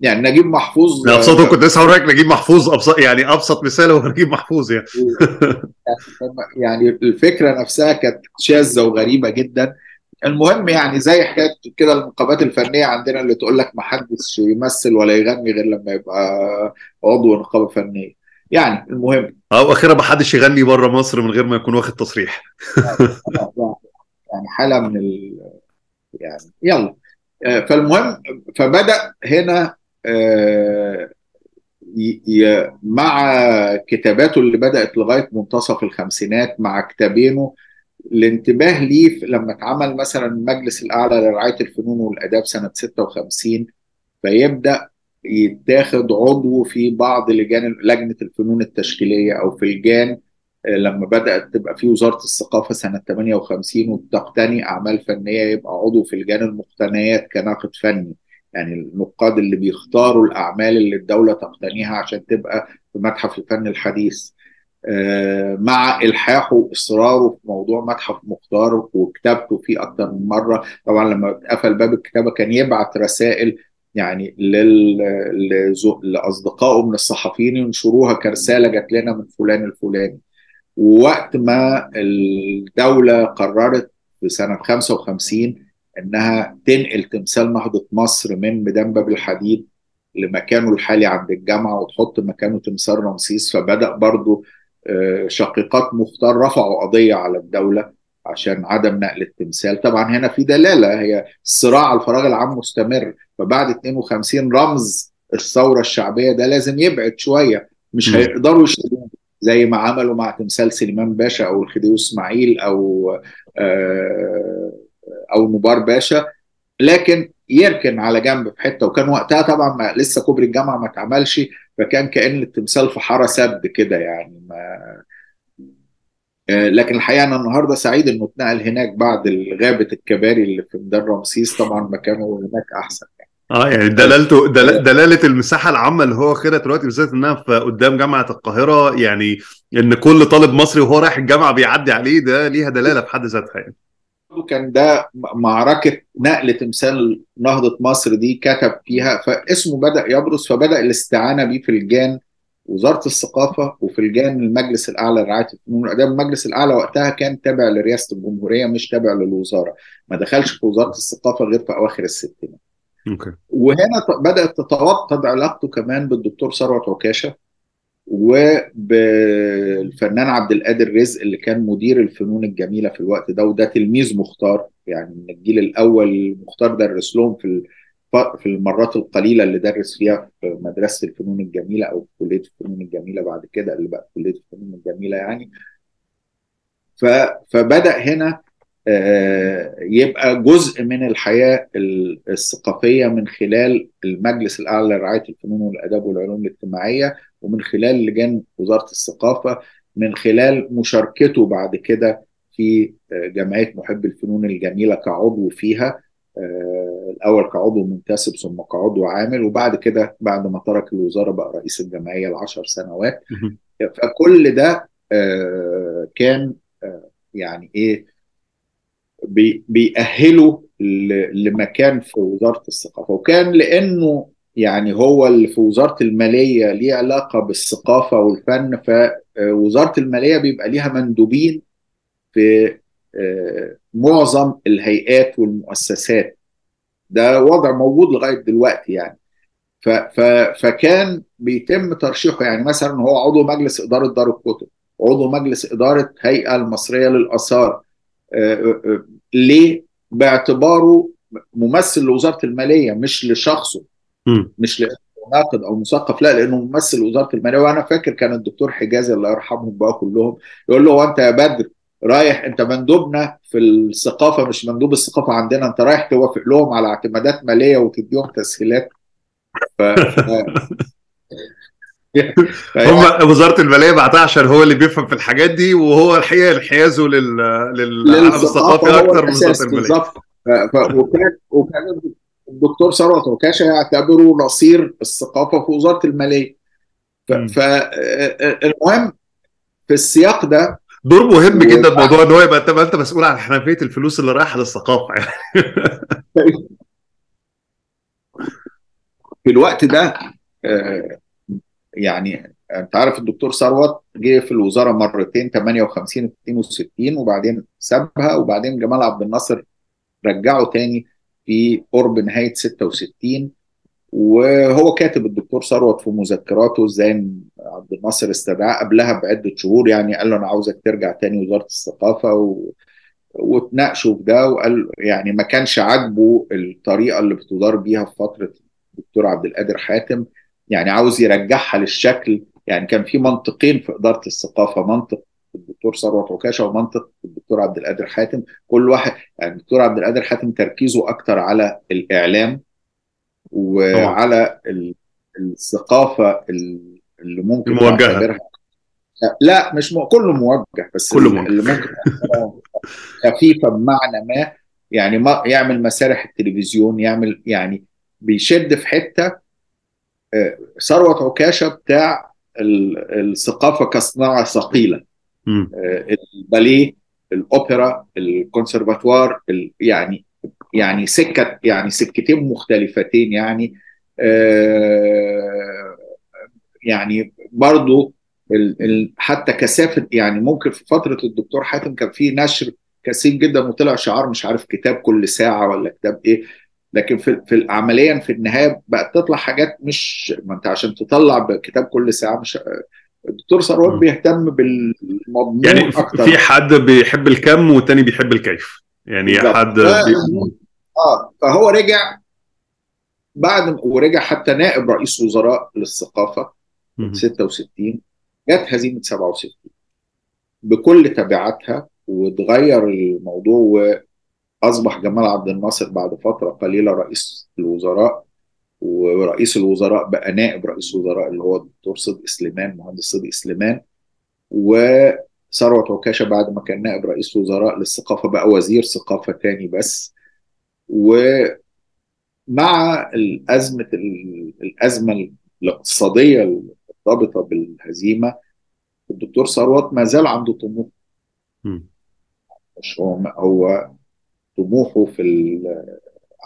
يعني نجيب محفوظ أبسطه، كنت أسأل نجيب محفوظ أبسط، يعني أبسط مثال هو نجيب محفوظ. يعني الفكرة نفسها كانت شاذة وغريبة جدا. المهم يعني زي حكاية كده النقابات الفنية عندنا اللي تقول لك ما حدش يمثل ولا يغني غير لما يبقى عضو نقابة فنية. يعني المهم أو أخيرا ما حدش يغني بره مصر من غير ما يكون واخد تصريح. يعني حالة من يعني يلا. فالمهم فبدأ هنا مع كتاباته اللي بدأت لغاية منتصف الخمسينات، مع كتابينه، الانتباه ليه لما اتعمل مثلا المجلس الأعلى لرعاية الفنون والأداب سنة 56، فيبدأ يتاخد عضو في بعض لجنة الفنون التشكيلية، أو في الجان لما بدأت تبقى في وزارة الثقافة سنة 58 وتقتني أعمال فنية، يبقى عضو في الجان المقتنيات كناقد فني. يعني النقاد اللي بيختاروا الأعمال اللي الدولة تقتنيها عشان تبقى في متحف الفن الحديث. مع إلحاحه وإصراره في موضوع متحف مختار وكتابته فيه أكتر من مرة. طبعا لما اتقفل باب الكتابة كان يبعت رسائل يعني لأصدقائه من الصحفيين ينشروها كرسالة جت لنا من فلان الفلاني. ووقت ما الدولة قررت في سنة 55 أنها تنقل تمثال نهضة مصر من ميدان باب الحديد لمكانه الحالي عند الجامعة وتحط مكانه تمثال رمسيس. فبدأ برضو شقيقات مختار رفعوا قضية على الدولة عشان عدم نقل التمثال. طبعا هنا في دلالة، هي الصراع على الفراغ العام مستمر. فبعد 52 رمز الثورة الشعبية ده لازم يبعد شوية، مش هيقدروا يشترون زي ما عملوا مع تمثال سليمان باشا أو الخديوي إسماعيل أو مبار باشا، لكن يركن على جنب في حته. وكان وقتها طبعا لسه كوبري الجامعه ما اتعملش، فكان كأن التمثال في حاره سد كده يعني لكن الحقيقه انا النهارده سعيد انه اتنقل هناك بعد غابه الكباري اللي في ميدان رمسيس. طبعا مكانه هناك احسن يعني. يعني دلالته دلاله المساحه العامه اللي هو خدها دلوقتي، بالذات انها في قدام جامعه القاهره، يعني ان كل طالب مصري وهو رايح الجامعه بيعدي عليه، ده ليها دلاله بحد ذاتها يعني. كان ده معركة نقل تمثال نهضة مصر دي كتب فيها، فاسمه بدأ يبرز، فبدأ الاستعانة بيه في لجان وزارة الثقافة وفي لجان المجلس الأعلى لرعاية الفنون والآداب. المجلس الأعلى وقتها كان تابع لرئاسة الجمهورية، مش تابع للوزارة، ما دخلش في وزارة الثقافة غير في أواخر الستينات. وهنا بدأت تتوطد علاقته كمان بالدكتور ثروت عكاشة وبالفنان عبد القادر رزق اللي كان مدير الفنون الجميله في الوقت ده، وده تلميذ مختار يعني من الجيل الاول. مختار درس لهم في المرات القليله اللي درس فيها في مدرسه الفنون الجميله او في كليه الفنون الجميله، بعد كده اللي بقى كليه الفنون الجميله يعني. فبدا هنا يبقى جزء من الحياه الثقافيه من خلال المجلس الاعلى لرعايه الفنون والاداب والعلوم الاجتماعيه، ومن خلال لجان وزارة الثقافة، من خلال مشاركته بعد كده في جمعية محبي الفنون الجميلة كعضو فيها، الأول كعضو منتسب ثم كعضو عامل، وبعد كده بعد ما ترك الوزارة بقى رئيس الجمعية ل10 سنوات. فكل ده كان يعني إيه بيأهله لمكان في وزارة الثقافة. وكان لأنه يعني هو اللي في وزارة المالية ليه علاقة بالثقافة والفن، فوزارة المالية بيبقى ليها مندوبين في معظم الهيئات والمؤسسات، ده وضع موجود لغاية دلوقتي يعني. فكان بيتم ترشيحه، يعني مثلا هو عضو مجلس إدارة دار الكتب، عضو مجلس إدارة هيئة المصرية للآثار، ليه؟ باعتباره ممثل لوزارة المالية، مش لشخصه، مش لأنه ناقد أو مثقف، لا، لأنه ممثل وزارة المالية. وأنا فاكر كان الدكتور حجازي الله يرحمهم بقى كلهم يقول له: وأنت يا بدر رايح، أنت مندوبنا في الثقافة مش مندوب الثقافة عندنا، أنت رايح توافق لهم على اعتمادات مالية وتديهم تسهيلات. هم وزارة المالية بعتها عشان هو اللي بيفهم في الحاجات دي، وهو الحقيقة انحيازه للعالم الثقافي أكتر من وزارة المالية. وكان الدكتور ثروت عكاشة يعتبره نصير الثقافة في وزارة المالية. فالمهم في السياق ده دور مهم جدا موضوع ان هو يبقى انت مسؤول عن حنفية الفلوس اللي رايحة للثقافة يعني. في الوقت ده يعني انت عارف الدكتور ثروت جه في الوزارة مرتين، 58 62، وبعدين سابها، وبعدين جمال عبد الناصر رجعه تاني في قرب نهاية 66. وهو كاتب الدكتور ثروت في مذكراته ازاي عبد الناصر استدعاه قبلها بعدة شهور، يعني قال له: أنا عاوزك ترجع تاني وزارة الثقافة، وتناقشوا في ده. وقال يعني ما كانش عاجبه الطريقة اللي بتدار بيها في فترة الدكتور عبد القادر حاتم، يعني عاوز يرجعها للشكل. يعني كان في منطقين في إدارة الثقافة، منطق الدكتور ثروت عكاشة ومنطق الدكتور عبد القادر حاتم. كل واحد يعني الدكتور عبد القادر حاتم تركيزه اكتر على الاعلام وعلى الثقافة اللي ممكن نعتبرها لا مش كله موجه، بس كله اللي ممكن خفيفة بمعنى ما، يعني ما يعمل مسارح التلفزيون، يعمل يعني بيشد في حتة. ثروت عكاشة بتاع الثقافة كصناعة ثقيلة، الباليه، الاوبرا، الكونسرفاتوار، يعني سكه، يعني سكتين مختلفتين يعني. يعني برضو حتى كثافه، يعني ممكن في فتره الدكتور حاتم كان في نشر كثير جدا، وطلع شعار مش عارف كتاب كل ساعه ولا كتاب ايه. لكن في عمليا في النهايه بقت تطلع حاجات، مش ما انت عشان تطلع كتاب كل ساعه، مش الدكتور ثروت بيهتم بالمضمون يعني اكتر. في حد بيحب الكم والتاني بيحب الكيف يعني بالضبط. حد فهو رجع بعد، ورجع حتى نائب رئيس وزراء للثقافه 66، جت هزيمه 67 بكل تبعاتها، وتغير الموضوع، واصبح جمال عبد الناصر بعد فتره قليله رئيس الوزراء، ورئيس الوزراء بقى نائب رئيس وزراء اللي هو الدكتور صدقي سليمان، مهندس صدقي سليمان. وثروت عكاشة بعد ما كان نائب رئيس وزراء للثقافه بقى وزير ثقافه تاني بس. ومع الازمه الاقتصاديه المرتبطه بالهزيمه، الدكتور ثروت ما زال عنده طموح، مش هو طموحه في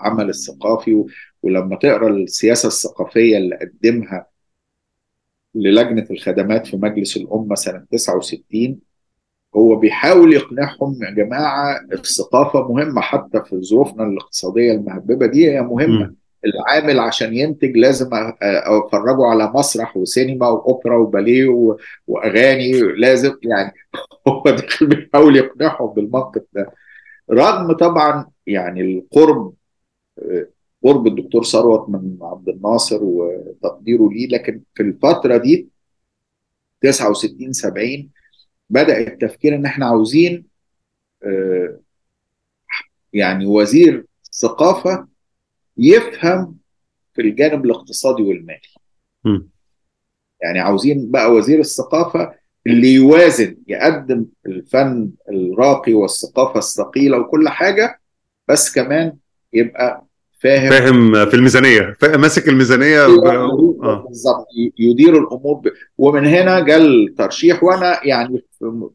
العمل الثقافي. ولما تقرأ السياسة الثقافية اللي قدمها للجنة الخدمات في مجلس الأمة سنة 69، هو بيحاول يقنعهم يا جماعة الثقافة مهمة حتى في ظروفنا الاقتصادية المهببة دي، هي مهمة. العامل عشان ينتج لازم افرجه على مسرح وسينما واوبرا وباليه واغاني، لازم يعني هو داخل بيحاول يقنعهم بالمنطق ده، رغم طبعا يعني قرب الدكتور ثروت من عبد الناصر وتقديره ليه. لكن في الفتره دي 69 70 بدا التفكير ان احنا عاوزين يعني وزير ثقافه يفهم في الجانب الاقتصادي والمالي. يعني عاوزين بقى وزير الثقافة اللي يوازن، يقدم الفن الراقي والثقافة الثقيلة وكل حاجة، بس كمان يبقى فاهم في الميزانية، ماسك الميزانية بالظبط، يدير الأمور ومن هنا جال ترشيح. وأنا يعني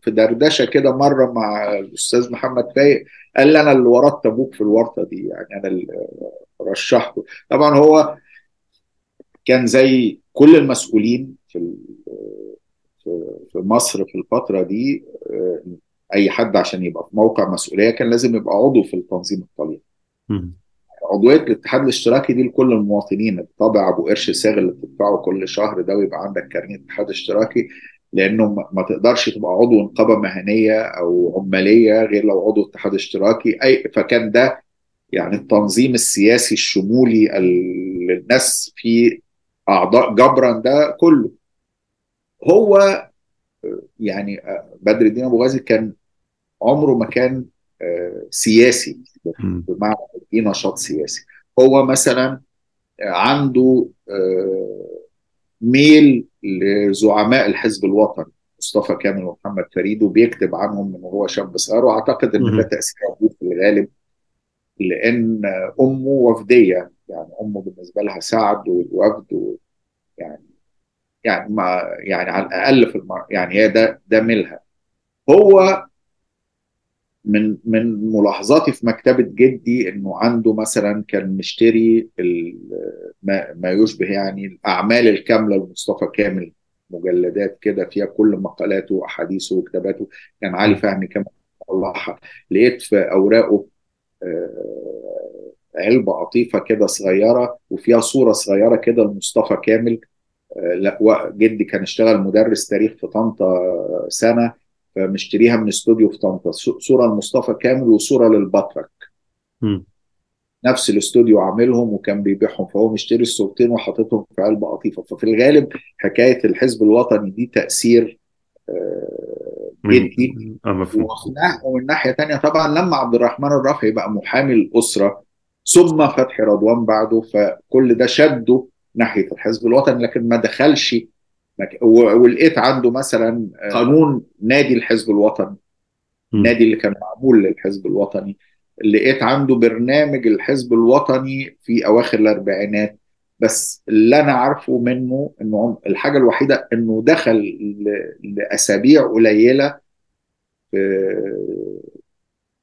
في دردشة كده مرة مع الأستاذ محمد فايق قال لي أنا اللي وردت أبوك في الورطة دي، يعني أنا اللي رشحته. طبعا هو كان زي كل المسؤولين في مصر في الفترة دي، أي حد عشان يبقى في موقع مسؤولية كان لازم يبقى عضو في التنظيم الطليعي. عضوية الاتحاد الاشتراكي دي لكل المواطنين، الطابع ابو قرش الصاغ اللي بتدفعه كل شهر ده، ويبقى عندك كارنيه اتحاد اشتراكي، لانه ما تقدرش تبقى عضو نقابه مهنيه او عماليه غير لو عضو اتحاد اشتراكي. فكان ده يعني التنظيم السياسي الشمولي اللي الناس فيه اعضاء جبرا ده كله. هو يعني بدر الدين ابو غازي كان عمره ما كان سياسي بمعنى ايه نشاط سياسي. هو مثلا عنده ميل لزعماء الحزب الوطني مصطفى كامل ومحمد فريد، وبيكتب عنهم من وهو شاب صغير، واعتقد ان ده تاثير ابوه في الغالب، لان امه وفديه، يعني امه بالنسبه لها سعد والوفد يعني ما يعني على الاقل في يعني هي ده ميلها. هو من ملاحظاتي في مكتبة جدي انه عنده مثلا كان مشتري ما يشبه يعني الاعمال الكاملة لمصطفى كامل، مجلدات كده فيها كل مقالاته واحاديثه وكتاباته. كان علي فهمي كمان طلعها، لقيت في اوراقه علبة قطيفة كده صغيرة وفيها صورة صغيرة كده لمصطفى كامل. جدي كان اشتغل مدرس تاريخ في طنطا سنة، مشتريها من استوديو في طنطا، صورة لمصطفى كامل وصورة للبطرك، نفس الاستوديو عاملهم وكان بيبيعهم، فهو مشتري الصورتين وحاططهم في علبة قطيفة. ففي الغالب حكاية الحزب الوطني دي تأثير جدي. ومن ناحية تانية طبعا لما عبد الرحمن الرافعي بقى محامي الأسرة ثم فتح رضوان بعده، فكل ده شده ناحية الحزب الوطني، لكن ما دخلش. ولقيت عنده مثلا قانون نادي الحزب الوطني، النادي اللي كان معمول للحزب الوطني، لقيت عنده برنامج الحزب الوطني في اواخر الاربعينات. بس اللي انا عارفه منه انه الحاجه الوحيده انه دخل لاسابيع قليله في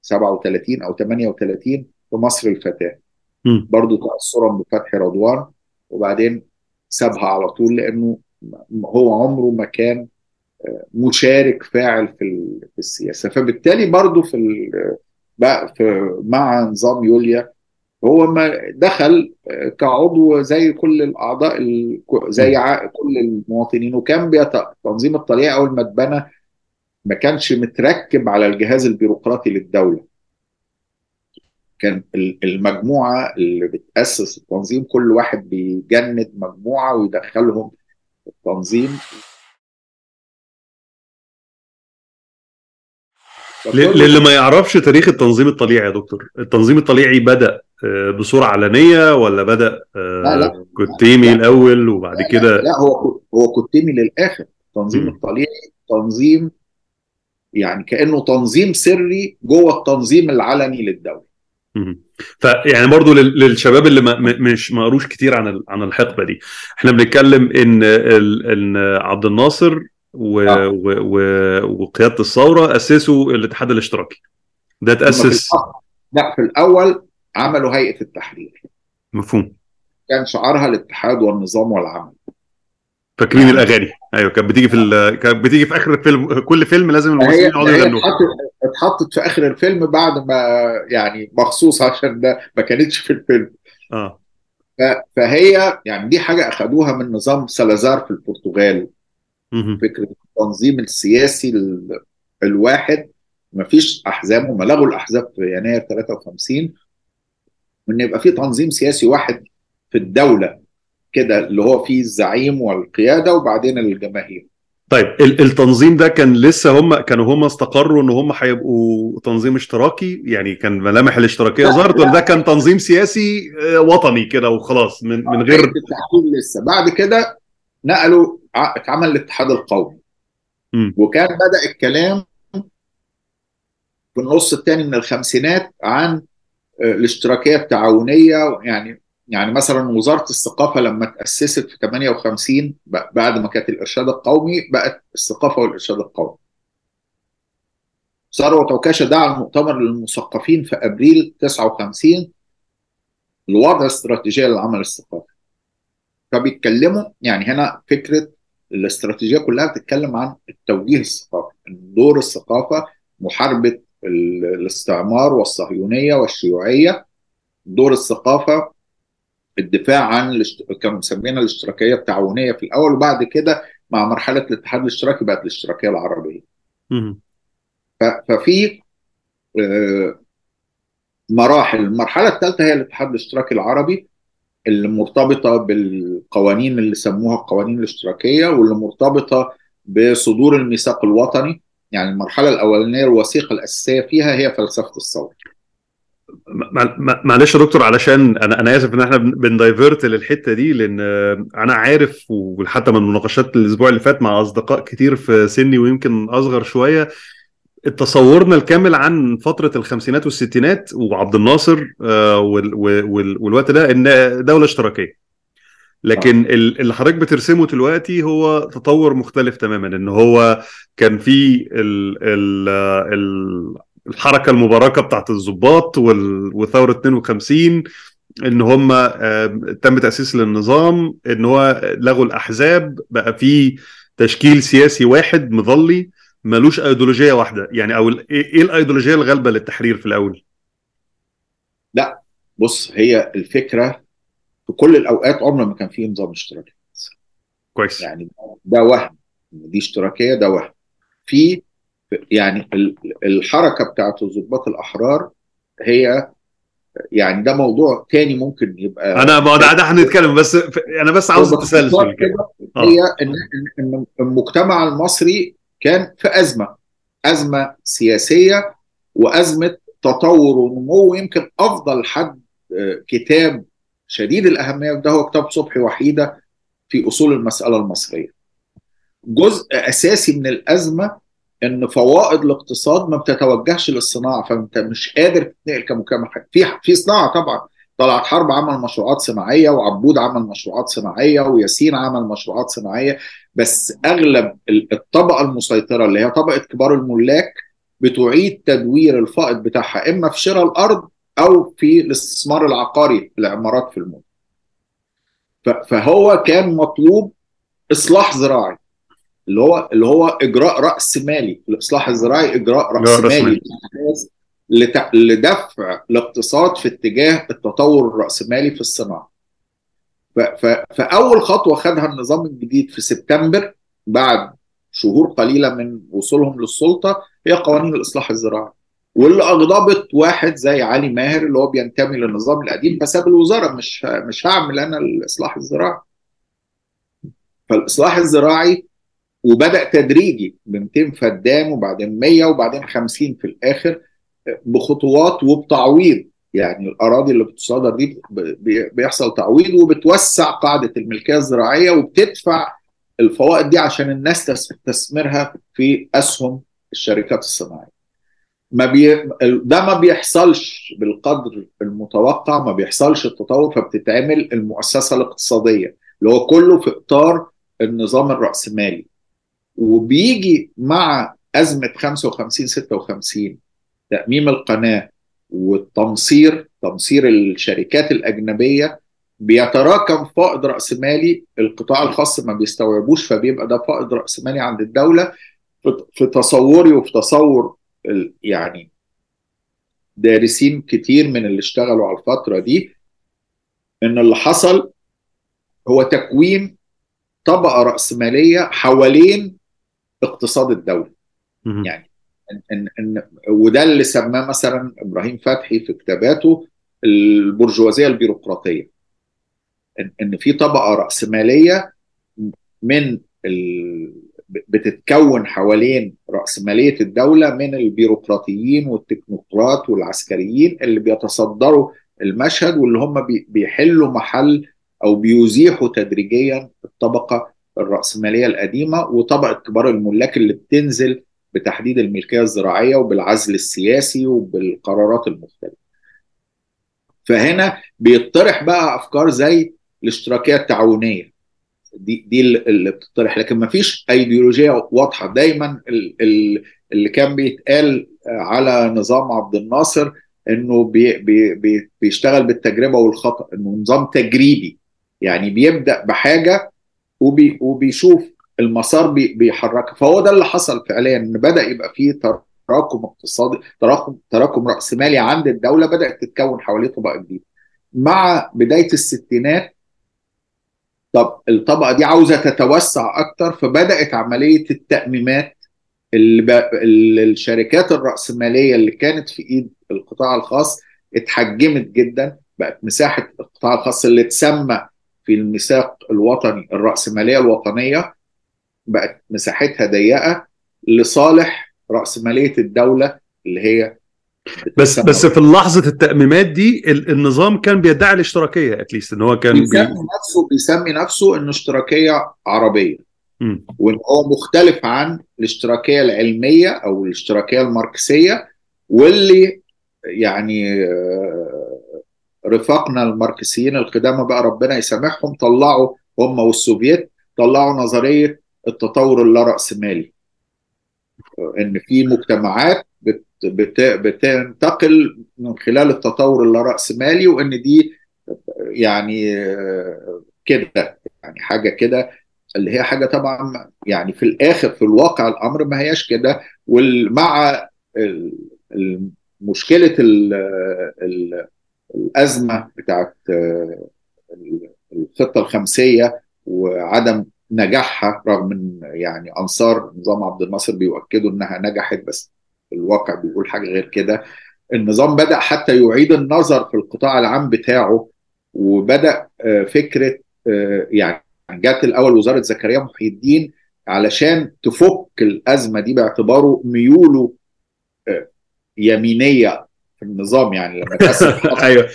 37 او 38 في مصر الفتاه، برضو تاثرا بفتح رضوان، وبعدين سابها على طول لانه هو عمره ما كان مشارك فاعل في السياسه. فبالتالي برضه مع نظام يوليا هو ما دخل كعضو زي كل الاعضاء زي كل المواطنين، وكان تنظيم الطليعه او المدبنه ما كانش متركب على الجهاز البيروقراطي للدوله، كان المجموعه اللي بتاسس التنظيم كل واحد بيجند مجموعه ويدخلهم التنظيم. للي ما يعرفش تاريخ التنظيم الطليعي يا دكتور، التنظيم الطليعي بدأ بصورة علنية ولا بدأ كتيمي الأول وبعد كده؟ لا، هو كتيمي للآخر. التنظيم الطليعي تنظيم يعني كأنه تنظيم سري جوه التنظيم العلني للدولة. فيعني برضو للشباب اللي مش ما قروش كتير عن الحقبة دي، احنا بنتكلم ان عبد الناصر وقيادة الثورة أسسوا الاتحاد الاشتراكي ده. تأسس لا، في الأول عملوا هيئة التحرير، مفهوم، كان شعارها الاتحاد والنظام والعمل. فاكرين الأغاني؟ أيوة، كانت بتيجي في آخر الفيلم، كل فيلم لازم الممثلين يقعدوا يغنوها. اتحطت في آخر الفيلم بعد ما يعني مخصوص عشان ده ما كانتش في الفيلم. فهي يعني دي حاجة أخدوها من نظام سالازار في البرتغال، فكرة التنظيم السياسي الواحد مفيش أحزاب، وما لغوا الأحزاب في يناير 53، وإن يبقى فيه تنظيم سياسي واحد في الدولة كده، اللي هو فيه الزعيم والقيادة وبعدين الجماهير. طيب التنظيم ده كان لسه كانوا استقروا إن هم هيبقوا تنظيم اشتراكي، يعني كان ملامح الاشتراكية ظهرت، ولا ده كان تنظيم سياسي وطني كده وخلاص من غير التحويل؟ لسه بعد كده نقلوا اتعمل الاتحاد القومي، وكان بدأ الكلام في النص الثاني من الخمسينات عن الاشتراكية التعاونية. يعني مثلا وزارة الثقافة لما تأسست في 58 بعد ما كانت الإرشاد القومي، بقت الثقافة والإرشاد القومي. ثروت عكاشة دعا المؤتمر للمثقفين في أبريل 59 لوضع استراتيجية للعمل الثقافي. فبيتكلموا يعني هنا فكرة الاستراتيجية كلها بتتكلم عن التوجيه الثقافي، دور الثقافة، محاربة الاستعمار والصهيونية والشيوعية، دور الثقافة، الدفاع عن كانوا مسمينها الاشتراكية التعاونية في الأول، وبعد كده مع مرحلة الاتحاد الاشتراكي بقت الاشتراكية العربية. ففي مراحل. المرحلة الثالثة هي الاتحاد الاشتراكي العربي، اللي مرتبطة بالقوانين اللي سموها القوانين الاشتراكية، واللي مرتبطة بصدور الميثاق الوطني. يعني المرحلة الأولانية الوثيقة الأساسية فيها هي فلسفة الثورة. معلش يا دكتور، علشان أنا آسف إن إحنا بندايفرت للحتة دي، لأن أنا عارف، وحتى من مناقشات الأسبوع اللي فات مع أصدقاء كتير في سني ويمكن أصغر شوية، تصورنا الكامل عن فترة الخمسينات والستينات وعبد الناصر والوقت ده إن دولة اشتراكية، لكن اللي حضرتك بترسمه دلوقتي هو تطور مختلف تماما، إن هو كان في الحركة المباركة بتاعت الضباط والثورة 52، إن هم تم تأسيس للنظام، إن هو لغوا الأحزاب، بقى في تشكيل سياسي واحد مظلي ملوش ايديولوجيه واحده. يعني او ايه الايديولوجيه الغالبه للتحرير في الاول؟ لا بص، هي الفكره في كل الاوقات عمره ما كان فيه نظام اشتراكي كويس، يعني ده وهم، دي اشتراكيه، ده وهم. في يعني الحركه بتاعه الضباط الاحرار هي يعني ده موضوع تاني ممكن يبقى انا هنتكلم، بس انا بس عاوز التسلسل كده. هي ان المجتمع المصري كان في أزمة سياسية وأزمة تطور ونمو. يمكن أفضل حد كتاب شديد الأهمية ده هو كتاب صبحي وحيدة في أصول المسألة المصرية. جزء أساسي من الأزمة إن فوائد الاقتصاد ما بتتوجهش للصناعة، فأنت مش قادر تتنقل كمكامل حاجة في صناعة. طبعا طلعت حرب عمل مشروعات صناعية، وعبود عمل مشروعات صناعية، وياسين عمل مشروعات صناعية، بس أغلب الطبقة المسيطرة اللي هي طبقة كبار الملاك بتعيد تدوير الفائض بتاعها إما في شراء الأرض أو في الاستثمار العقاري، العمارات في المدن. فهو كان مطلوب إصلاح زراعي، اللي هو إجراء رأس مالي. الإصلاح الزراعي إجراء رأس مالي لدفع الاقتصاد في اتجاه التطور الرأسمالي في الصناعة. فأول خطوة خدها النظام الجديد في سبتمبر بعد شهور قليلة من وصولهم للسلطة هي قوانين الإصلاح الزراعي، واللي أغضبت واحد زي علي ماهر اللي هو بينتمي للنظام القديم فساب الوزارة، مش هعمل أنا الإصلاح الزراعي. فالإصلاح الزراعي وبدأ تدريجي ب 200 فدان وبعدين 100 وبعدين 50 في الآخر بخطوات وبتعويض، يعني الأراضي اللي بتصادر دي بيحصل تعويض وبتوسع قاعدة الملكية الزراعية وبتدفع الفوائد دي عشان الناس تستثمرها في أسهم الشركات الصناعية. ده ما بيحصلش بالقدر المتوقع، ما بيحصلش التطور، فبتتعمل المؤسسة الاقتصادية اللي هو كله في إطار النظام الرأسمالي. وبيجي مع أزمة 55-56 تأميم القناة والتمصير، تمصير الشركات الأجنبية، بيتراكم فائض رأسمالي القطاع الخاص ما بيستوعبوش، فبيبقى ده فائض رأسمالي عند الدولة. في تصوري وفي تصور يعني دارسين كتير من اللي اشتغلوا على الفترة دي، إن اللي حصل هو تكوين طبقة رأسمالية حوالين اقتصاد الدولة. يعني إن وده اللي سماه مثلا إبراهيم فتحي في كتاباته البرجوازية البيروقراطية، إن في طبقة رأسمالية بتتكون حوالين رأسمالية الدولة من البيروقراطيين والتكنوقراط والعسكريين اللي بيتصدروا المشهد، واللي هم بيحلوا محل أو بيزيحوا تدريجيا الطبقة الرأسمالية القديمة وطبقة كبار الملاك اللي بتنزل بتحديد الملكية الزراعية وبالعزل السياسي وبالقرارات المختلفة. فهنا بيطرح بقى أفكار زي الاشتراكية التعاونية دي اللي بتطرح، لكن ما فيش أيديولوجية واضحة. دايما اللي كان بيتقال على نظام عبد الناصر إنه بيشتغل بالتجربة والخطأ، إنه نظام تجريبي، يعني بيبدأ بحاجة وبيشوف المسار بيحركه. فهو ده اللي حصل فعليا، ان بدا يبقى فيه تراكم اقتصادي، تراكم راسمالي عند الدوله، بدات تتكون حواليه طبقه جديده. مع بدايه الستينات طب الطبقه دي عاوزه تتوسع اكتر، فبدات عمليه التاميمات اللي الشركات الراسماليه اللي كانت في ايد القطاع الخاص اتحجمت جدا، بقت مساحه القطاع الخاص اللي تسمى في الميثاق الوطني الراسماليه الوطنيه بقت مساحتها ضيقه لصالح راسماليه الدوله اللي هي بس في لحظه التأميمات دي النظام كان بيدعي الاشتراكيه، اتليست ان هو كان بيسمي نفسه انه اشتراكيه عربيه، وان هو مختلف عن الاشتراكيه العلميه او الاشتراكيه الماركسيه، واللي يعني رفاقنا الماركسيين القدامى بقى ربنا يسامحهم طلعوا هم والسوفييت طلعوا نظريه التطور اللا رأسمالي، ان في مجتمعات بتنتقل من خلال التطور اللا رأسمالي، وان دي يعني كده يعني حاجه كده اللي هي حاجه طبعا يعني في الاخر في الواقع الامر ما هياش كده. ومع مشكله الازمه بتاعت الخطه الخمسيه وعدم نجاحها، رغم ان يعني انصار نظام عبد الناصر بيؤكدوا انها نجحت بس الواقع بيقول حاجه غير كده، النظام بدا حتى يعيد النظر في القطاع العام بتاعه، وبدا فكره يعني جت الاول وزاره زكريا محي الدين علشان تفك الازمه دي باعتباره ميوله يمينيه في النظام، يعني لما ايوه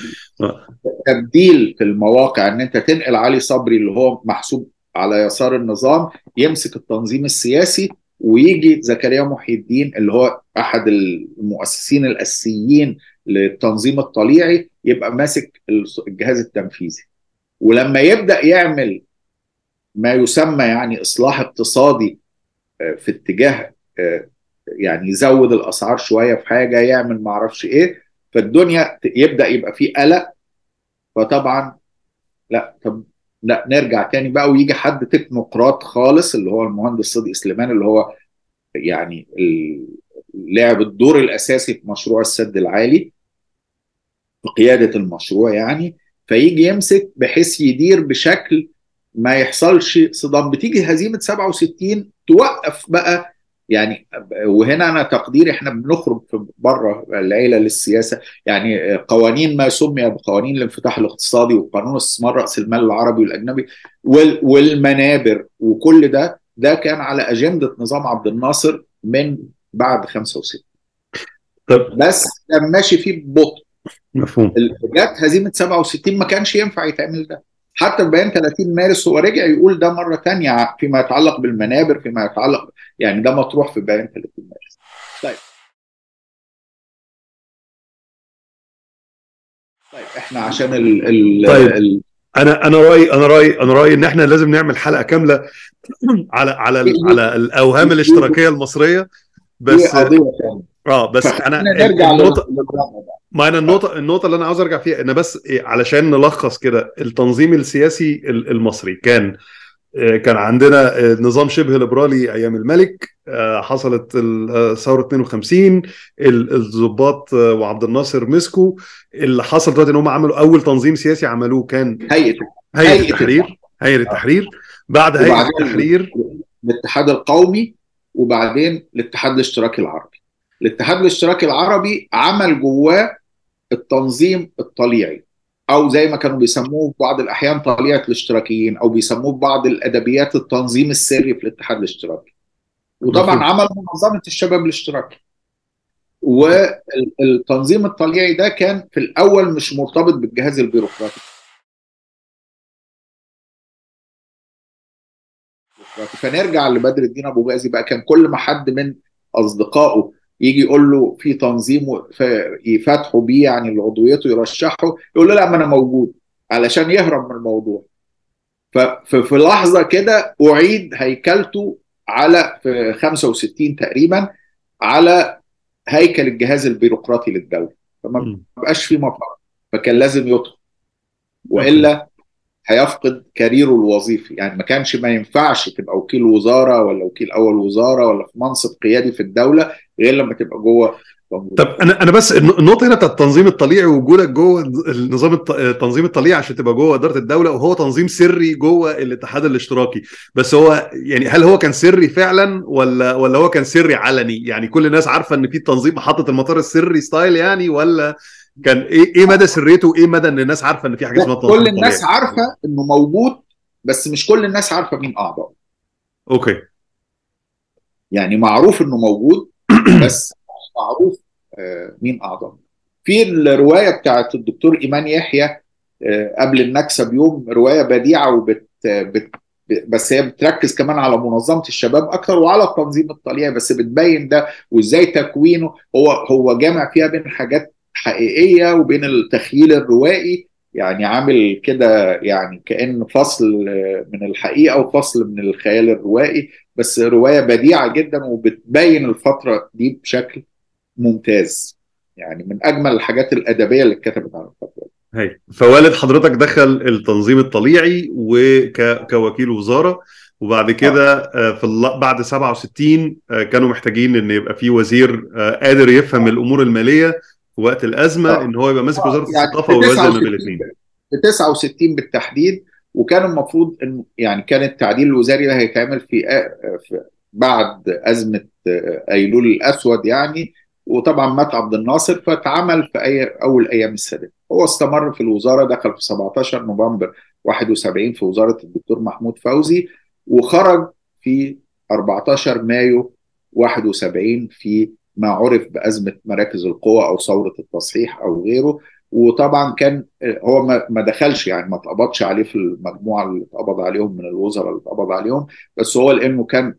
تبديل في المواقع، ان انت تنقل علي صبري اللي هو محسوب على يسار النظام يمسك التنظيم السياسي، ويجي زكريا محي الدين اللي هو أحد المؤسسين الأساسيين للتنظيم الطليعي يبقى ماسك الجهاز التنفيذي. ولما يبدأ يعمل ما يسمى يعني إصلاح اقتصادي في اتجاه يعني يزود الأسعار شوية في حاجة، يعمل معرفش إيه، فالدنيا يبدأ يبقى فيه قلق. فطبعا لا نرجع تاني بقى، ويجي حد تكنوقراط خالص اللي هو المهندس صدقي سليمان اللي هو يعني لعب الدور الأساسي في مشروع السد العالي، في قيادة المشروع يعني، فيجي يمسك بحيث يدير بشكل ما يحصلش صدام. بتيجي هزيمة 67 توقف بقى يعني، وهنا أنا تقديري إحنا بنخرج بره العيلة للسياسة يعني، قوانين ما سمي بقوانين الانفتاح الاقتصادي وقانون استثمار رأس المال العربي والأجنبي والمنابر وكل ده، ده كان على أجندة نظام عبد الناصر من بعد 65. طب بس كان ماشي فيه ببطء. مفهوم. جت هزيمة 67 ما كانش ينفع يتعمل ده، حتى في بيان 30 مارس هو رجع يقول ده مرة تانية فيما يتعلق بالمنابر، فيما يتعلق يعني ده مطروح في بيان 30 مارس. طيب احنا عشان ال انا رايي ان احنا لازم نعمل حلقة كاملة على الاوهام الاشتراكية المصرية، بس بس انا النقطة اللي انا عاوز ارجع فيها ان بس علشان نلخص كده، التنظيم السياسي المصري كان عندنا نظام شبه ليبرالي ايام الملك، حصلت ثورة 52، الضباط وعبد الناصر مسكوا. اللي حصل دلوقتي ان هم عملوا اول تنظيم سياسي عملوه كان هيئة التحرير، بعد هيئة التحرير الاتحاد القومي، وبعدين الاتحاد الاشتراكي العربي. الاتحاد الاشتراكي العربي عمل جواه التنظيم الطليعي، او زي ما كانوا بيسموه في بعض الاحيان طليعة الاشتراكيين، او بيسموه بعض الادبيات التنظيم السري في الاتحاد الاشتراكي. وطبعا عمل منظمة الشباب الاشتراكي. والتنظيم الطليعي ده كان في الاول مش مرتبط بالجهاز البيروقراطي، فنرجع لبدر الدين أبو غازي بقى، كان كل ما حد من أصدقائه يجي يقول له في تنظيم يفتحوا بيه يعني العضويته يرشحه، يقول له لا ما أنا موجود، علشان يهرب من الموضوع. ففي لحظة كده أعيد هيكلته على 65 تقريبا على هيكل الجهاز البيروقراطي للدولة، فما بقاش فيه مفر، فكان لازم يدخل وإلا هيفقد كاريره الوظيفي يعني. ما ينفعش تبقى وكيل وزارة ولا وكيل أول وزارة ولا في منصب قيادي في الدولة غير لما تبقى جوه. طب أنا بس النقطة هنا بتاعت التنظيم الطليعي ووجودك جوه النظام التنظيم الطليعي عشان تبقى جوه إدارة الدولة، وهو تنظيم سري جوه الاتحاد الاشتراكي. بس هو يعني هل هو كان سري فعلا ولا هو كان سري علني؟ يعني كل الناس عارفة إن في تنظيم محطة المطار السري ستايل يعني، ولا كان ايه مدى سريته وايه مدى ان الناس عارفه ان في حاجه اسمها كل الناس طبيعي. عارفه انه موجود، بس مش كل الناس عارفه مين اعضاء. اوكي يعني معروف انه موجود بس مش معروف مين اعضاء. في الروايه بتاعه الدكتور ايمان يحيى قبل النكسه بيوم، روايه بديعه بس هي بتركز كمان على منظمة الشباب أكتر وعلى التنظيم الطليعي، بس بتبين ده وإزاي تكوينه. هو جامع فيها بين حاجات حقيقية وبين التخيل الروائي يعني، عامل كده يعني كأن فصل من الحقيقة وفصل من الخيال الروائي، بس رواية بديعة جدا وبتبين الفترة دي بشكل ممتاز يعني، من أجمل الحاجات الأدبية اللي اتكتبت عن الفترة دي. فوالد حضرتك دخل التنظيم الطليعي كوكيل وزارة، وبعد كده بعد 67 كانوا محتاجين ان يبقى فيه وزير قادر يفهم الأمور المالية وقت الأزمة، إن هو يبقى ماسك وزارة الثقافة ووزارة المالية في 69 بالتحديد. وكان المفروض إن يعني كان التعديل الوزاري ده هيتعمل في بعد أزمة أيلول الأسود يعني، وطبعا مات عبد الناصر، فتعمل في أول أيام السادات. هو استمر في الوزارة، دخل في 17 نوفمبر 71 في وزارة الدكتور محمود فوزي، وخرج في 14 مايو 71 في ما عرف بأزمة مراكز القوة أو ثورة التصحيح أو غيره. وطبعا كان هو ما دخلش يعني، ما اتقبضش عليه في المجموعة اللي اتقبض عليهم من الوزراء اللي اتقبض عليهم، بس هو لأنه كان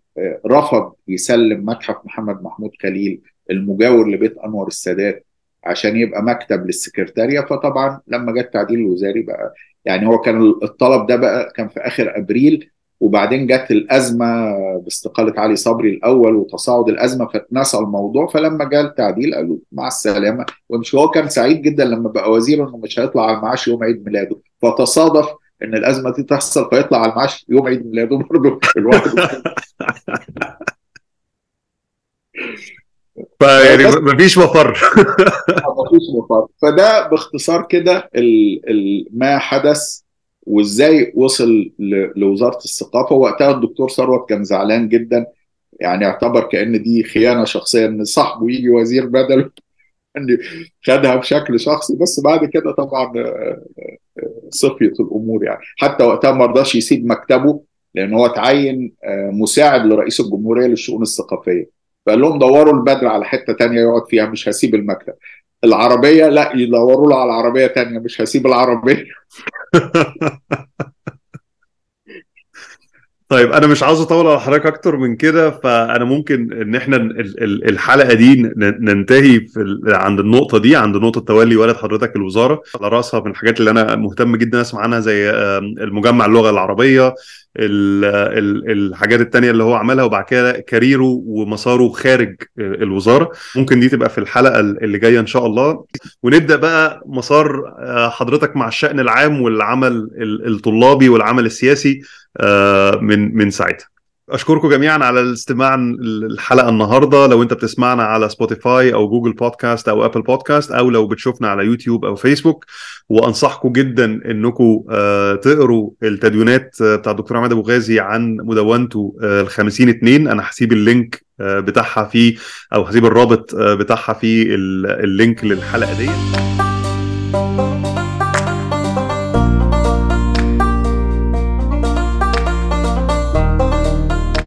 رفض يسلم متحف محمد محمود خليل المجاور لبيت أنور السادات عشان يبقى مكتب للسكرتارية. فطبعا لما جاء التعديل الوزاري بقى يعني، هو كان الطلب ده بقى كان في آخر أبريل، وبعدين جت الأزمة باستقالة علي صبري الأول وتصاعد الأزمة، فتنسى الموضوع. فلما جاء التعديل قالوا مع السلامة. ومش هو كان سعيد جدا لما بقى وزير إنه مش هيطلع على المعاش يوم عيد ميلاده، فتصادف إن الأزمة دي تحصل فيطلع على المعاش يوم عيد ميلاده برضه الواحد فيعني مفيش مفر. مفيش مفر. فده باختصار كده ما حدث وازاي وصل لوزارة الثقافة. وقتها الدكتور ثروت كان زعلان جدا، يعني اعتبر كأن دي خيانة شخصية، ان صاحبه يجي وزير بدله، يعني خدها بشكل شخصي. بس بعد كده طبعا صفيت الامور، يعني حتى وقتها ما رضاش يسيب مكتبه، لان هو اتعين مساعد لرئيس الجمهورية للشؤون الثقافية، فقال لهم دوروا البدر على حتة تانية يقعد فيها، مش هسيب المكتب. العربية لا، يدوروا له على عربية تانية، مش هسيب العربية. طيب انا مش عاوز اطول على حضرتك اكتر من كده، فانا ممكن ان احنا الحلقه دي ننتهي عند النقطه دي، عند نقطه تولي ولد حضرتك الوزاره. على راسها من الحاجات اللي انا مهتم جدا اسمع عنها زي المجمع اللغه العربيه، الحاجات التانية اللي هو عملها، وبعد كده كاريره ومساره خارج الوزاره. ممكن دي تبقى في الحلقه اللي جايه ان شاء الله. ونبدا بقى مسار حضرتك مع الشأن العام والعمل الطلابي والعمل السياسي من ساعتها. أشكركم جميعا على الاستماع الحلقة النهاردة. لو أنت بتسمعنا على سبوتيفاي أو جوجل بودكاست أو أبل بودكاست، أو لو بتشوفنا على يوتيوب أو فيسبوك، وأنصحكم جدا أنكم تقروا التدوينات بتاع الدكتور عماد أبو غازي عن مدونته 50-2. أنا هسيب اللينك بتاعها في، أو هسيب الرابط بتاعها في اللينك للحلقة دي.